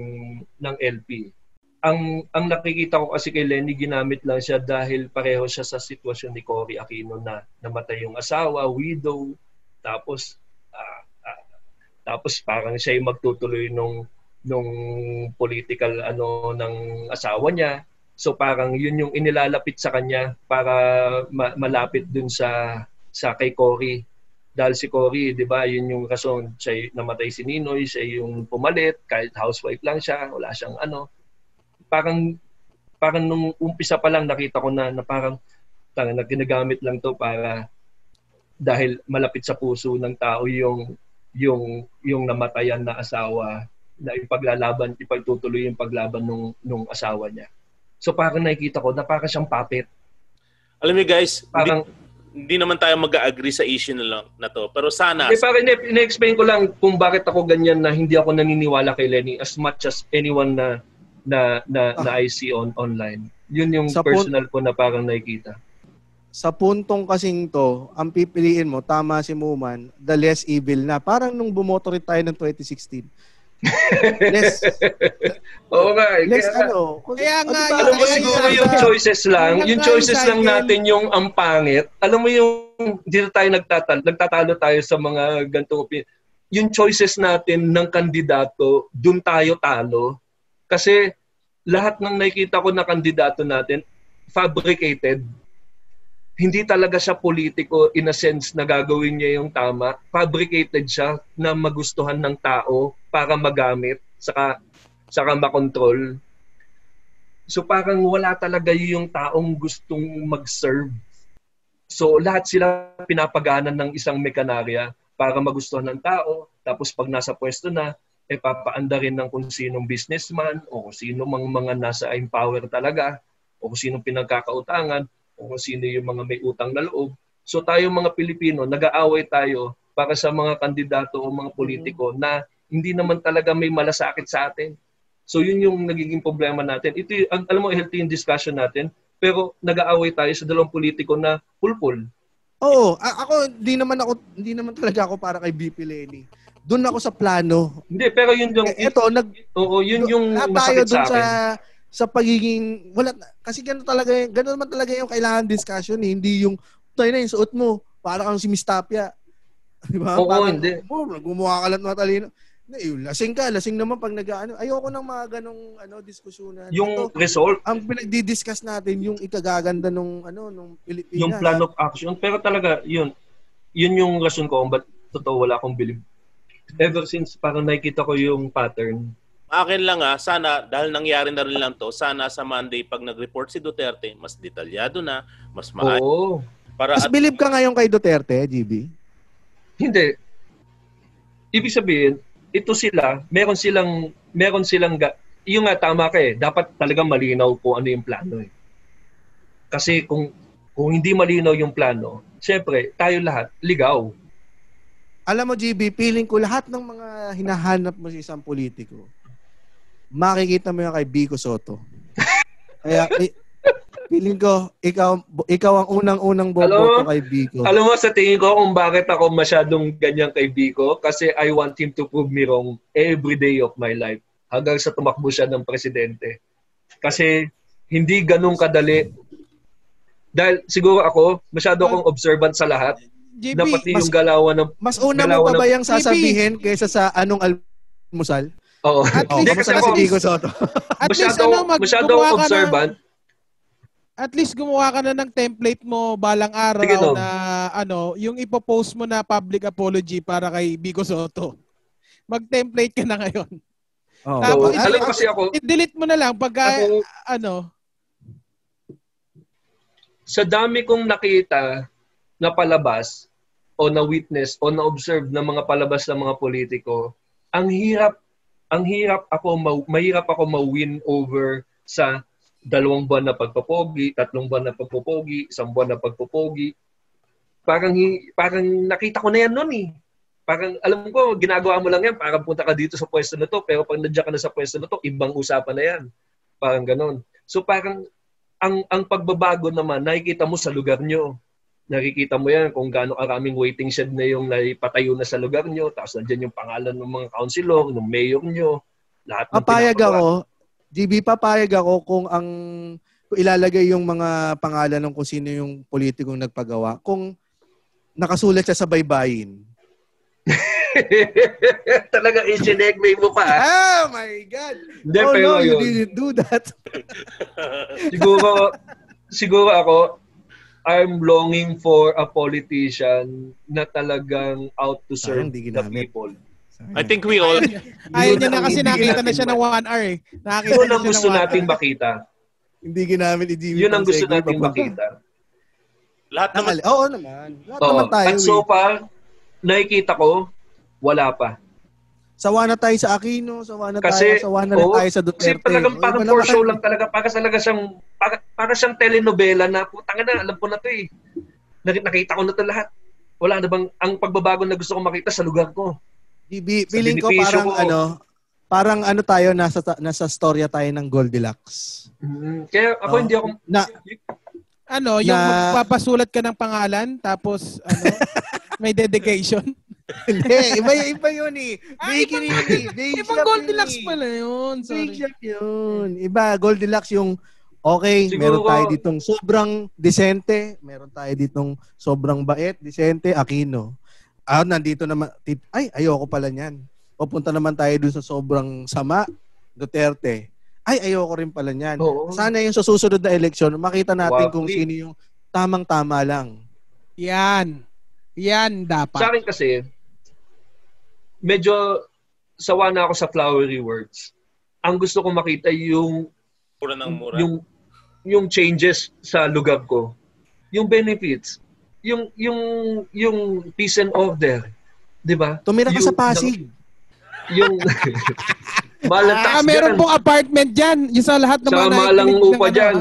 ng L P. Ang ang nakikita ko kasi kay Leni, ginamit lang siya dahil pareho siya sa sitwasyon ni Cory Aquino na namatay yung asawa, widow, tapos uh, uh, tapos parang siya yung magtutuloy nung nung political ano ng asawa niya. So parang yun yung inilalapit sa kanya para ma- malapit dun sa sa kay Cory. Dahil si Cory, 'di ba, yun yung rason, siya namatay si Ninoy, siya yung pumalit kahit housewife lang siya, wala siyang ano. Parang parang nung umpisa pa lang nakita ko na, na parang tanga, ginagamit lang to para dahil malapit sa puso ng tao yung yung yung namatayan na asawa na ipaglalaban, ipagtutuloy yung paglaban nung nung asawa niya. So parang nakikita ko, napaka siyang puppet. Alam niyo guys, parang hindi naman tayo mag-agree sa issue na lang na to. Pero sana... Eh, parang ina-explain ko lang kung bakit ako ganyan na hindi ako naniniwala kay Leni as much as anyone na na na, na I see on online. Yun yung sa personal pun- ko na parang nakikita. Sa puntong kasing to, ang pipiliin mo, tama si Muman, the less evil na. Parang nung bumoto rin tayo ng twenty sixteen. Less. Oo nga. Eh, less kaya, ano. Kaya nga. Ano alam mo siguro yung choices lang. Yung choices lang natin yung ang pangit. Alam mo yung dito tayo nagtatalo. Nagtatalo tayo sa mga ganitong opinion. Yung choices natin ng kandidato, dun tayo talo. Kasi lahat ng nakikita ko na kandidato natin, fabricated. Hindi talaga siya politiko in a sense na gagawin niya yung tama. Fabricated siya na magustuhan ng tao para magamit, saka, saka makontrol. So parang wala talaga yung taong gustong mag-serve. So lahat sila pinapaganan ng isang mekanarya para magustuhan ng tao. Tapos pag nasa pwesto na, eh papaanda rin ng kung sinong businessman o kung sino mang mga nasa empower talaga o kung sinong pinagkakautangan, kung sino yung mga may utang na loob. So tayo mga Pilipino, nag-aaway tayo para sa mga kandidato o mga politiko na hindi naman talaga may malasakit sa atin. So yun yung nagiging problema natin. Ito yung, alam mo, healthy yung discussion natin, pero nag-aaway tayo sa dalawang politiko na pulpul. Oo, a- ako hindi naman ako hindi naman talaga ako para kay B P Leni. Doon ako sa plano. Hindi, pero yun yung eh, ito nag Oo, yun yung masakit sa akin. Sa sa pagiging wala kasi gano'n talaga gano'n naman talaga yung kailangan discussion eh. Hindi yung tayo na yung suot mo para kang si Miss Tapia, di ba? Oo, parang, hindi oh, gumawa ka lang matalino lasing ka lasing naman pag nag-ano. Ayoko ng mga ganong ano, diskusyonan. Yung ito, result ang pinagdi-discuss natin yung ikagaganda nung ano nung Pilipinas, yung plan of action. Pero talaga yun yun yung rason ko kung ba't totoo wala akong believe ever since. Parang nakikita ko yung pattern. Akin lang ah, sana dahil nangyari na rin lang to, sana sa Monday pag nag-report si Duterte, mas detalyado na, mas maayos. Oo. Para mas at- believe ka ngayon kay Duterte, G B? Hindi. Ibig sabihin, ito sila, meron silang, meron silang, ga- yung nga tama ka eh, dapat talagang malinaw po ano yung plano eh. Kasi kung, kung hindi malinaw yung plano, syempre, tayo lahat, ligaw. Alam mo G B, feeling ko lahat ng mga hinahanap mo sa isang politiko, makikita mo yung kay Vico Sotto. Kaya, i- feeling ko, ikaw, ikaw ang unang-unang boboto kay Vico. Alam mo, sa tingin ko kung bakit ako masyadong ganyan kay Vico, kasi I want him to prove me wrong every day of my life hanggang sa tumakbo siya ng presidente. Kasi, hindi ganun kadali. Dahil siguro ako, masyado akong observant sa lahat. J B, na pati mas, yung galawan ng... Mas una mo pa ba yung sasabihin J B kaysa sa anong almusal? Oo. At oh, least kasi ako, si Vico Sotto. At masyado, least ano, mag- masyado observant. Ng, at least gumawa ka na ng template mo balang araw. Sige, no. Na ano, yung ipopost mo na public apology para kay Vico Sotto. Mag-template ka na ngayon. Oh. Tapos, so, alam kasi ako, i-delete mo na lang pagka ako, ano. Sa dami kong nakita na palabas o na witness o na observe ng mga palabas ng mga politiko, ang hirap Ang hirap ako, mahirap ako ma-win over sa dalawang buwan na pagpapogi, tatlong buwan na pagpapogi, isang buwan na pagpapogi. Parang, parang nakita ko na yan noon eh. Parang alam ko, ginagawa mo lang yan, parang punta ka dito sa pwesto na to, pero pag nandiyan ka na sa pwesto na to, ibang usapan na yan. Parang ganon. So parang ang, ang pagbabago naman, nakikita mo sa lugar nyo. Nakikita mo yan kung gaano karaming waiting shed na yung naipatayo na sa lugar nyo. Tapos nandiyan yung pangalan ng mga councilor, ng mayor nyo. Lahat ng papayag pinapagawa. Ako, G B, papayag ako kung ang kung ilalagay yung mga pangalan ng kung sino yung politikong nagpagawa. Kung nakasulat siya sa baybayin. Talaga, i-check may mukha. Oh my God! De, oh no, you yun. Didn't do that. siguro, siguro ako, I'm longing for a politician na talagang out to serve the people. I think we all... Ayun niya na kasi nakita na siya ng one hour eh. Nakakita yun ang gusto nating makita. Hindi ginamit. Yun ang gusto nating makita. Lahat naman. Nakali- Oo naman. Lahat Oo. naman tayo. At so far, nakikita ko, wala pa. Sawa na tayo sa Aquino, sawa na kasi, tayo, sawa na, oh, na tayo sa Duterte. Kasi talagang parang for show lang talaga. Para talaga siyang, para, para siyang telenovela na, putang na, alam ko na to eh. Nakita ko na to lahat. Wala na bang, ang pagbabago na gusto ko makita sa lugar ko. Bibi, feeling ko parang ko, ano, parang ano tayo, nasa, nasa storya tayo ng Goldilocks. Mm-hmm. Kaya ako oh. hindi ako... Na, ano, na, yung magpapasulat ka ng pangalan, tapos ano, may dedication. Hindi, iba, iba yun eh. Ah, ibang, ibang Goldilocks yun, pala yun. Sorry. Yun. Iba, Goldilocks yung okay, siguro, meron tayo ditong sobrang disente, meron tayo ditong sobrang bait, disente, Aquino. Ah, nandito naman, tit- ay, ayoko pala niyan. Pupunta naman tayo dun sa sobrang sama, Duterte. Ay, ayoko rin pala niyan. Oo. Sana yung sa susunod na eleksyon, makita natin wow, kung sino yung tamang-tama lang. Yan. Yan dapat. Sa akin kasi, medyo sawa na ako sa flowery words. Ang gusto ko makita yung mura ng mura. Yung yung changes sa lugar ko. Yung benefits, yung yung yung peace and order, 'di ba? Tumira ka yung, sa Pasig. Yung Malatas. Ah, meron pong apartment diyan. Yung sa lahat ng mga malang upa diyan.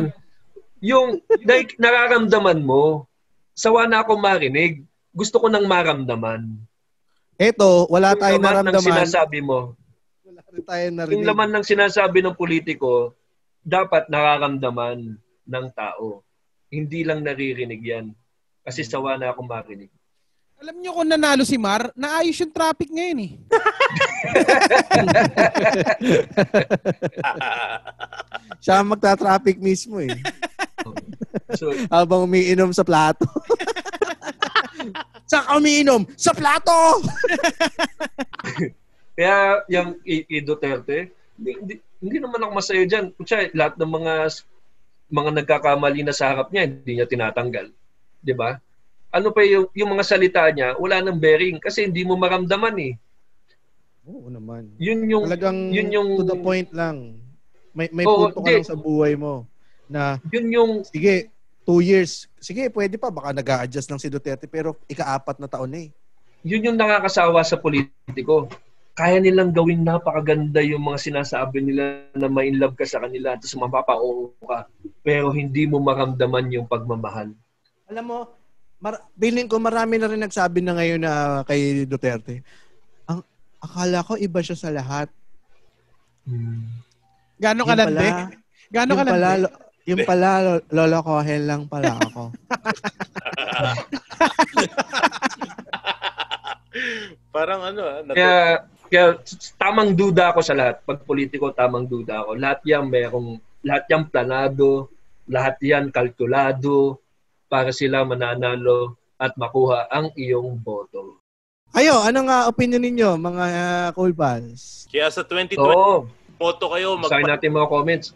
Yung like, nararamdaman mo, sawa na ako marinig. Gusto ko nang maramdaman. Eto, wala yung tayong naramdaman. Yung sinasabi mo. Wala rin tayong narinig. Yung laman ng sinasabi ng politiko, dapat nararamdaman ng tao. Hindi lang naririnig yan. Kasi sawa na akong marinig. Alam niyo kung nanalo si Mar, naayos yung traffic ngayon eh. Siya ang magta-traffic mismo eh. So, habang umiinom sa plato. Saka umiinom sa plato. Kaya yung i-Duterte, hindi, hindi, hindi naman ako masayo dyan. Kutsa, lahat ng mga mga nagkakamali na sa harap niya, hindi niya tinatanggal. Di ba? Ano pa yung, yung mga salita niya, wala nang bearing kasi hindi mo maramdaman eh. Oo naman. Yun yung, talagang yun yung, to the point lang. May, may oh, punto ka lang sa buhay mo na yun yung, sige, two years. Sige, pwede pa. Baka nag-a-adjust lang si Duterte pero ika-apat na taon na eh. Yun yung nakakasawa sa politiko. Kaya nilang gawin napakaganda yung mga sinasabi nila na may in love ka sa kanila at mapapa-oo ka pero hindi mo maramdaman yung pagmamahal. Alam mo, mar- bilin ko marami na rin nagsabi na ngayon na uh, kay Duterte. Ang akala ko iba siya sa lahat. Hmm. Gano'ng kalandi? Gano'ng kalandi? Yung pala, lolokohin lang pala ako. Parang ano, ah. Natu- kaya, kaya, tamang duda ako sa lahat. Pag politiko, tamang duda ako. Lahat yan merong, lahat yan planado, lahat yan kalkulado para sila mananalo at makuha ang iyong boto. Ayo, anong uh, opinion ninyo, mga uh, Cool Pals? Kaya sa twenty twenty, oh, boto kayo. Mag- Sayin natin mga comments.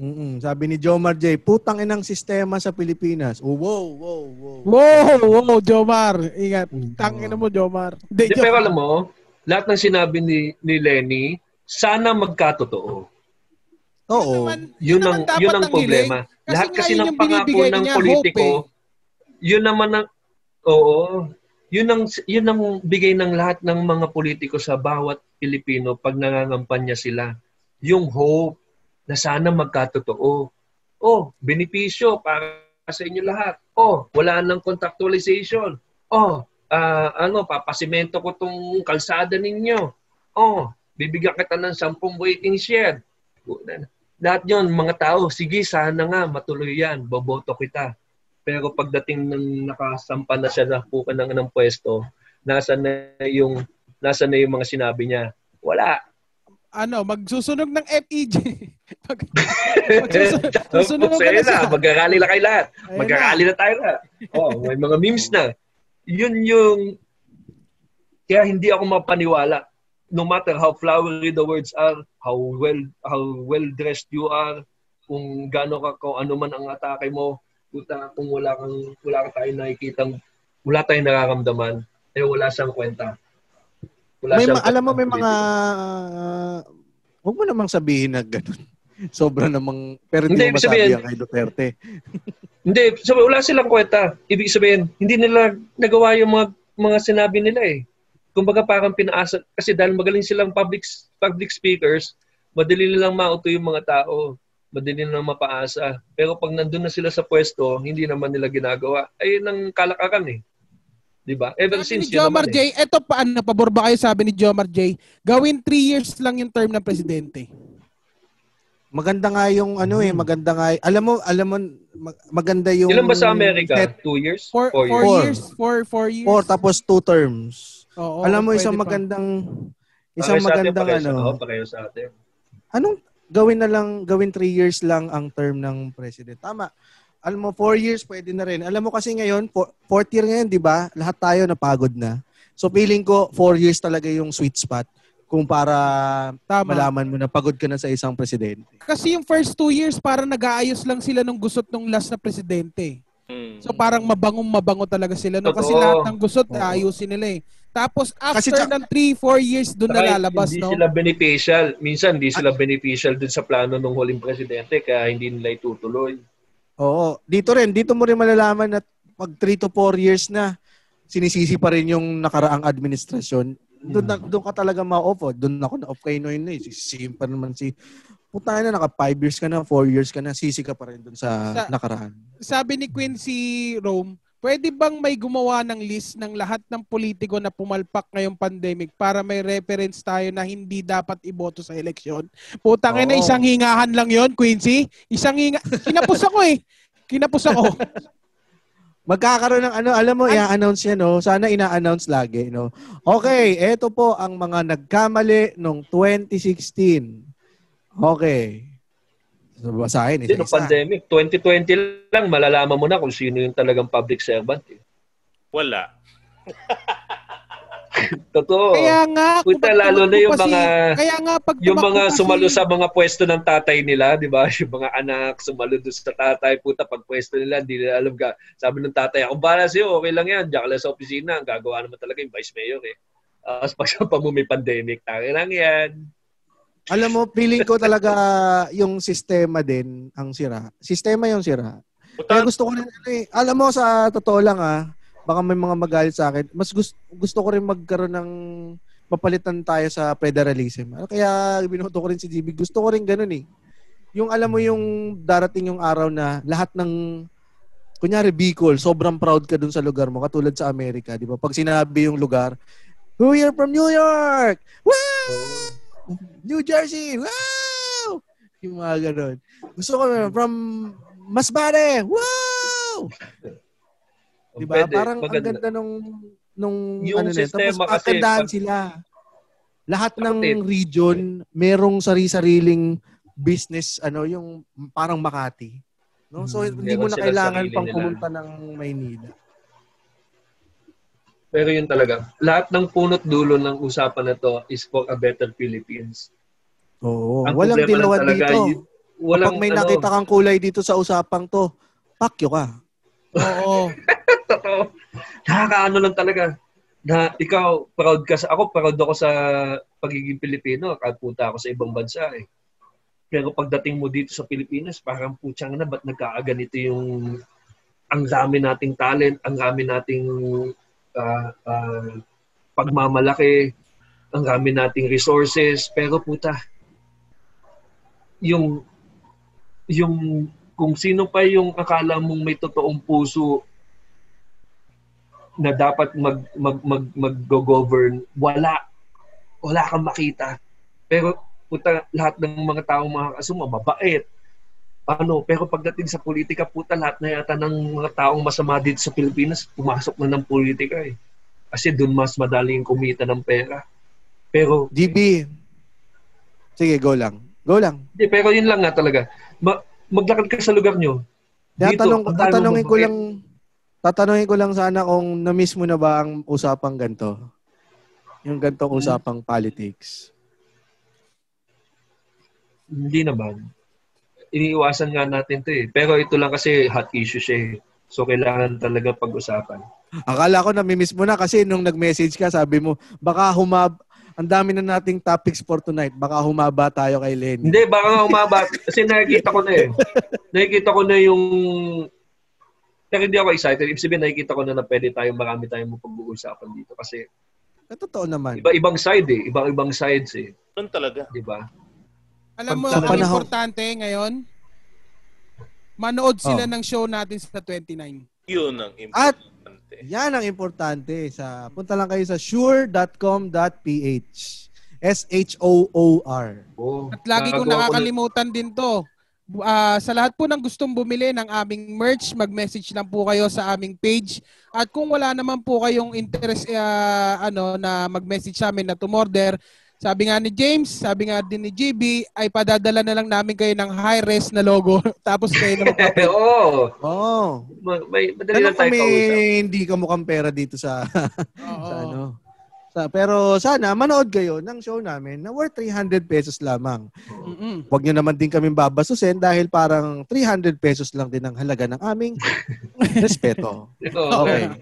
Mm-mm. Sabi ni Jomar J, putang inang sistema sa Pilipinas. Oh, wow, wow, wow. Wow, wow, Jomar. Ingat. Tangin mo, Jomar. De, De, Jomar. Pero alam mo, lahat ng sinabi ni, ni Leni, sana magkatotoo. Oo. Naman, yun, yun, ang, yun ang problema. Kasi lahat kasi ng pangako ng politiko, hope, eh. yun naman ang, oo, yun ang, yun ang bigay ng lahat ng mga politiko sa bawat Pilipino pag nangangampanya sila. Yung hope na sana magkatotoo. Oh, benepisyo para sa inyo lahat. Oh, wala nang contractualization. Oh, uh, ano, papasimento ko tong kalsada ninyo. Oh, bibigyan kita ng sampung waiting shed. Lahat yun, mga tao, sige, sana nga, matuloy yan, boboto kita. Pero pagdating ng nakasampa na siya, napuka ng, ng pwesto, nasa na yung, nasa na yung mga sinabi niya, wala. Ano, magsusunog ng F E J. Magsusunog ka na sa... Mag-arali na kayo lahat. Mag-arali na tayo lahat. Oh, may mga memes na. Yun yung... Kaya hindi ako mapaniwala. No matter how flowery the words are, how well how well-dressed you are, kung gano'n ka, kung ano man ang atake mo, puta, kung wala kang wala ka tayong nakikitang, wala tayong nararamdaman, eh wala siyang kwenta. May ma- alam mo may mga uh, wag mo namang sabihin na gano'n. Sobra namang, pero hindi mo masabi yan kay Duterte. Hindi, sabi, wala silang kwenta. Ibig sabihin, hindi nila nagawa yung mga, mga sinabi nila eh. Kumbaga parang pinaasa, kasi dahil magaling silang public public speakers, madali nilang mauto yung mga tao. Madali nilang mapaasa. Pero pag nandun na sila sa pwesto, hindi naman nila ginagawa. Ayun ang kalakakan eh. Diba? Ever since yun naman J, eh. Eto paano, pabor ba kayo sabi ni Jomar J, gawin three years lang yung term ng presidente. Maganda nga yung ano eh, maganda nga. Alam mo, alam mo, maganda yung... Ilan ba sa Amerika? Set, two years? Four, four, four years. Four, four years. Four, tapos two terms. Oo, alam mo, isang magandang... Pa. Isang pareho magandang atin, ano. Sa, pareho sa atin. Anong gawin na lang, gawin three years lang ang term ng president. Tama. Alam mo, four years pwede na rin. Alam mo kasi ngayon, four, fourth year ngayon, di ba? Lahat tayo napagod na. So, feeling ko, four years talaga yung sweet spot. Kung para tama, malaman mo na pagod ka na sa isang presidente. Kasi yung first two years, parang nag-aayos lang sila nung gusot nung last na presidente. Hmm. So parang mabangong-mabango talaga sila. No? Kasi lahat ng gusot, oh, ayusin nila eh. Tapos after kasi, ng three, four years, doon nalalabas. Hindi no? sila beneficial. Minsan, hindi sila At, beneficial dun sa plano ng huling presidente kaya hindi nila itutuloy. Oo. Dito rin. Dito mo rin malalaman na pag three to four years na, sinisisi pa rin yung nakaraang administrasyon. Doon, na, doon ka talaga ma-off. Oh. Doon ako na-off kayo noon na eh. Sisihin pa naman si... Punta na, naka five years ka na, four years ka na, sisi ka pa rin doon sa, sa nakaraan. Sabi ni Quincy Rome, pwede bang may gumawa ng list ng lahat ng politiko na pumalpak ngayong pandemic para may reference tayo na hindi dapat iboto sa eleksyon? Putang ina, oh. isang hingahan lang yon Quincy. Isang hinga... Kinapos ako eh. Kinapos ako. Magkakaroon ng ano, alam mo, i-announce yan, no? Sana ina-announce lagi, no? Okay, eto po ang mga nagkamali noong twenty sixteen. Okay. So, basahin, isa-isa. Noong pandemic, twenty twenty lang, malalaman mo na kung sino yung talagang public servant. Eh. Wala. Totoo. Kaya nga, puta, lalo na yung kasi, mga, kaya nga, pag yung mga sumalo kasi sa mga pwesto ng tatay nila, di ba? Yung mga anak, sumalo doon sa tatay, puta, pag pwesto nila, hindi nila alam ka. Sabi ng tatay, ako balas yun, okay lang yan, diyan ka lang sa opisina, ang gagawa naman talaga yung vice mayor eh. Tapos uh, pag sa pamumi pandemic, tanginang yan. Alam mo, feeling ko talaga yung sistema din, ang sira. Sistema yung sira. Kaya gusto ko rin, eh, alam mo, sa totoo lang ah, baka may mga magalit sa akin. Mas gusto, gusto ko rin magkaroon ng mapalitan tayo sa federalism. Kaya binoto ko rin si J B. Gusto ko rin ganun eh. Yung alam mo yung darating yung araw na lahat ng, kunyari Bicol, sobrang proud ka dun sa lugar mo. Katulad sa Amerika, di ba? Pag sinabi yung lugar, who are from New York? Wow! New Jersey! Wow! Yung mga ganun. Gusto ko rin, from Masbate! Wow! Diba? Pwede, parang maganda. Ang ganda nung nung yung ano na. Tapos akandahan sila. Lahat ng region, merong sari-sariling business, ano, yung parang Makati. No? So, hmm. hindi mo na kailangan pang pumunta ng Maynila. Pero yun talaga. Lahat ng punot dulo ng usapan na to is for a better Philippines. Oo. Ang walang dilawan dito. Yun, walang, kapag may ano, nakita kang kulay dito sa usapang to, pakyo ka. Oo. Totoo. Nakakaano lang talaga. Na ikaw, proud ka sa... Ako, proud ako sa pagiging Pilipino. Kapunta ako sa ibang bansa eh. Pero pagdating mo dito sa Pilipinas, parang putsang na, ba't nagkakaganito yung... Ang dami nating talent, ang dami nating uh, uh, pagmamalaki, ang dami nating resources. Pero puta, yung... yung kung sino pa yung akala mong may totoong puso na dapat mag mag mag mag-govern, wala wala kang makita. Pero puta, lahat ng mga tao makakasuma mabait. Ano, pero pagdating sa politika, puta, lahat na yata ng mga taong masama dito sa Pilipinas pumasok na ng politika eh. Kasi doon mas madaling kumita ng pera. Pero D B, sige, go lang. Go lang. Di, pero yun lang nga talaga. Ma- maglakad ka sa lugar nyo. Tatanong, tatanungin ko lang, tatanungin ko lang sana kung na-miss mo na ba ang usapang ganito. Yung gantong usapang hmm. politics. Hindi naman. Iniiwasan nga natin ito eh. Pero ito lang kasi hot issue siya eh. So kailangan talaga pag-usapan. Akala ko na-miss mo na kasi nung nag-message ka, sabi mo, baka humab Ang dami na nating topics for tonight. Baka humaba tayo kay Leni. Hindi, baka nga humaba. Kasi nakikita ko na eh. Nakikita ko na yung... Kaya hindi ako excited. Ibig sabihin, nakikita ko na na pwede tayong marami tayong mapag-uusapan dito. Kasi... Eh, totoo naman. Iba-ibang side eh. Ibang-ibang sides eh. Doon talaga. Diba? Alam mo, ang importante ngayon, manood sila oh. ng show natin sa twenty-nine. Yun ang importante. At yan ang importante. Sa, punta lang kayo sa sure dot com dot p h. S H O O R. Oh, at lagi kong nakakalimutan din to. Uh, sa lahat po ng gustong bumili ng aming merch, mag-message lang po kayo sa aming page. At kung wala naman po kayong interest uh, ano, na mag-message sa amin na tumorder, sabi nga ni James, sabi nga din ni G B, ay padadala na lang namin kayo ng high-res na logo. Tapos kayo na mag-upload. Oo. Oh. May, madali lang tayo kausap. Hindi ka mukhang pera dito sa, sa ano. Pero sana manood kayo ng show namin na worth three hundred pesos lamang. Mm-hmm. Huwag nyo naman din kaming babasusin dahil parang three hundred pesos lang din ang halaga ng aming respeto. Okay.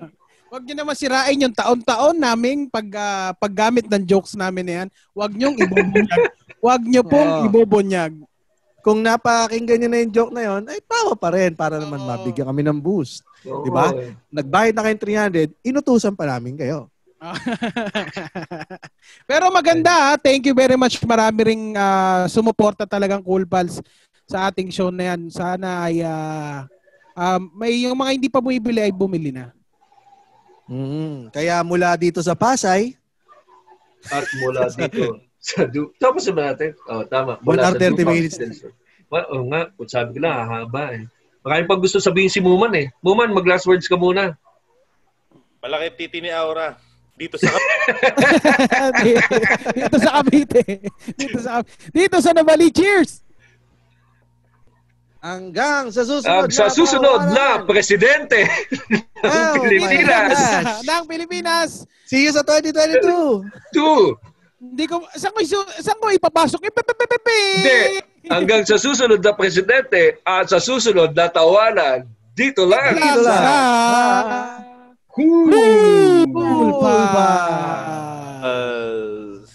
Huwag nyo naman sirain yung taon-taon naming pag, uh, paggamit ng jokes namin na yan. Huwag nyong ibubunyag. Huwag nyo pong oh. ibubunyag. Kung napakinggan nyo na yung joke na yon, ay tawa pa rin para naman oh. mabigyan kami ng boost. Oh. Diba? Nagbayad na kayong three hundred, inutusan pa namin kayo. Pero maganda, thank you very much. Marami rin uh, sumuporta talagang Cool Pals sa ating show na yan. Sana ay uh, uh, may yung mga hindi pa bumibili ay bumili na. Mm-hmm. Kaya mula dito sa Pasay at mula dito sa du- tapos naman natin. Oh, tama. one hour thirty minutes. Well, oh, nga, sabi ko lang, hahaba eh. Maraming pag gusto sabihin si Muman eh. Muman, mag last words ka muna. Malaki titi ni Awra. Dito sa Dito sa Cavite. Dito sa Dito sa Navali. Cheers. Hanggang sa susunod. Ang sa susunod na, na presidente ng oh, Pilipinas. Ng Pilipinas. See you sa twenty twenty-two. Two. Hindi ko saan ko saan ko ipapasok. Hindi. Hanggang sa susunod na presidente at sa susunod na tawanan. Dito lang. Dito lang. Cool! Cool Pals!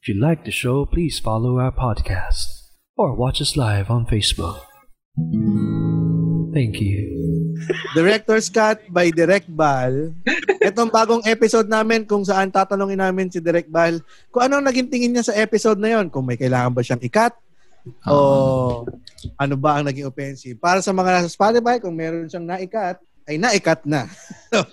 If you like the show, please follow our podcast or watch us live on Facebook. Thank you. Director's Cut by Direk Bal. Itong bagong episode namin kung saan tatanungin namin si Direk Bal kung anong naging tingin niya sa episode na yon, kung may kailangan ba siyang ikat, o ano ba ang naging offensive. Para sa mga nasa Spotify, kung meron siyang naikat, ay naikat na. So,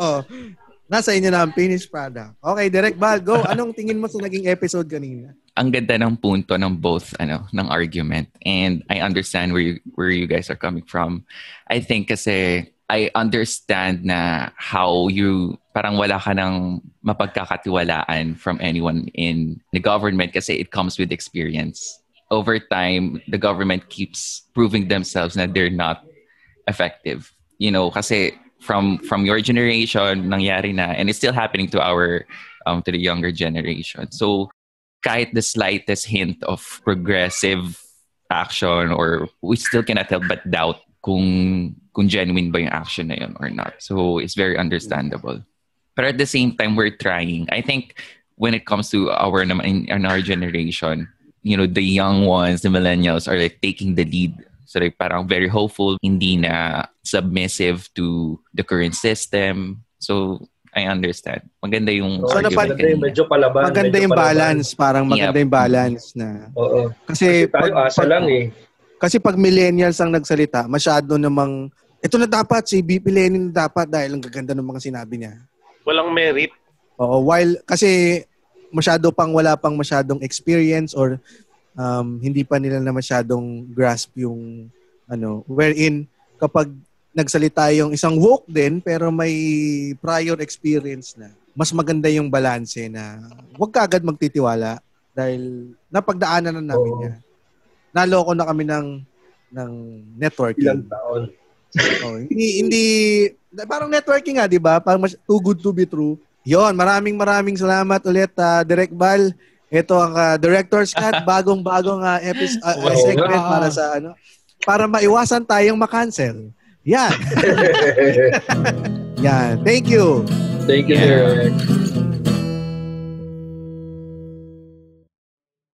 nasa inyo na ang finished product. Okay, Direk Bal, go. Anong tingin mo sa naging episode kanina? Ang ganda ng punto ng both, ano, ng argument. And I understand where you, where you guys are coming from. I think kasi I understand na how you, parang wala ka ng mapagkakatiwalaan from anyone in the government kasi it comes with experience. Over time, the government keeps proving themselves that they're not effective. You know, kasi from from your generation, nangyari na, and it's still happening to our, um, to the younger generation. So, kahit the slightest hint of progressive action, or we still cannot help but doubt kung kung genuine ba yung action na yun or not. So, it's very understandable. But at the same time, we're trying. I think when it comes to our in, in our generation, you know, the young ones, the millennials are like taking the lead. So like parang very hopeful, hindi na submissive to the current system. So I understand. Maganda yung so, argument. Maganda yung medyo palaban. Maganda medyo yung palaban. Balance. Parang maganda yep. yung balance na. Oo. Kasi, kasi tayo pag, asa pag, lang eh. Kasi pag millennials ang nagsalita, masyado namang, ito na dapat, si B P Lenin na dapat dahil ang gaganda ng mga sinabi niya. Walang merit. Oo. While, kasi... masyado pang wala pang masyadong experience or um, hindi pa nila na masyadong grasp yung ano, wherein kapag nagsalita yung isang woke din pero may prior experience na, mas maganda yung balanse na huwag ka agad magtitiwala dahil napagdaanan na namin oh. yan. Naloko na kami ng, ng networking. Ilang taon. Oh, hindi, hindi, parang networking nga, di ba? Parang mas, too good to be true. Yon, maraming maraming salamat ulit, uh, Direk Bal. Ito ang uh, Director's Cut, bagong-bagong uh, episode uh, wow. segment para sa ano, para maiwasan tayong makancel. Yan. Yan, thank you. Thank you, Derek.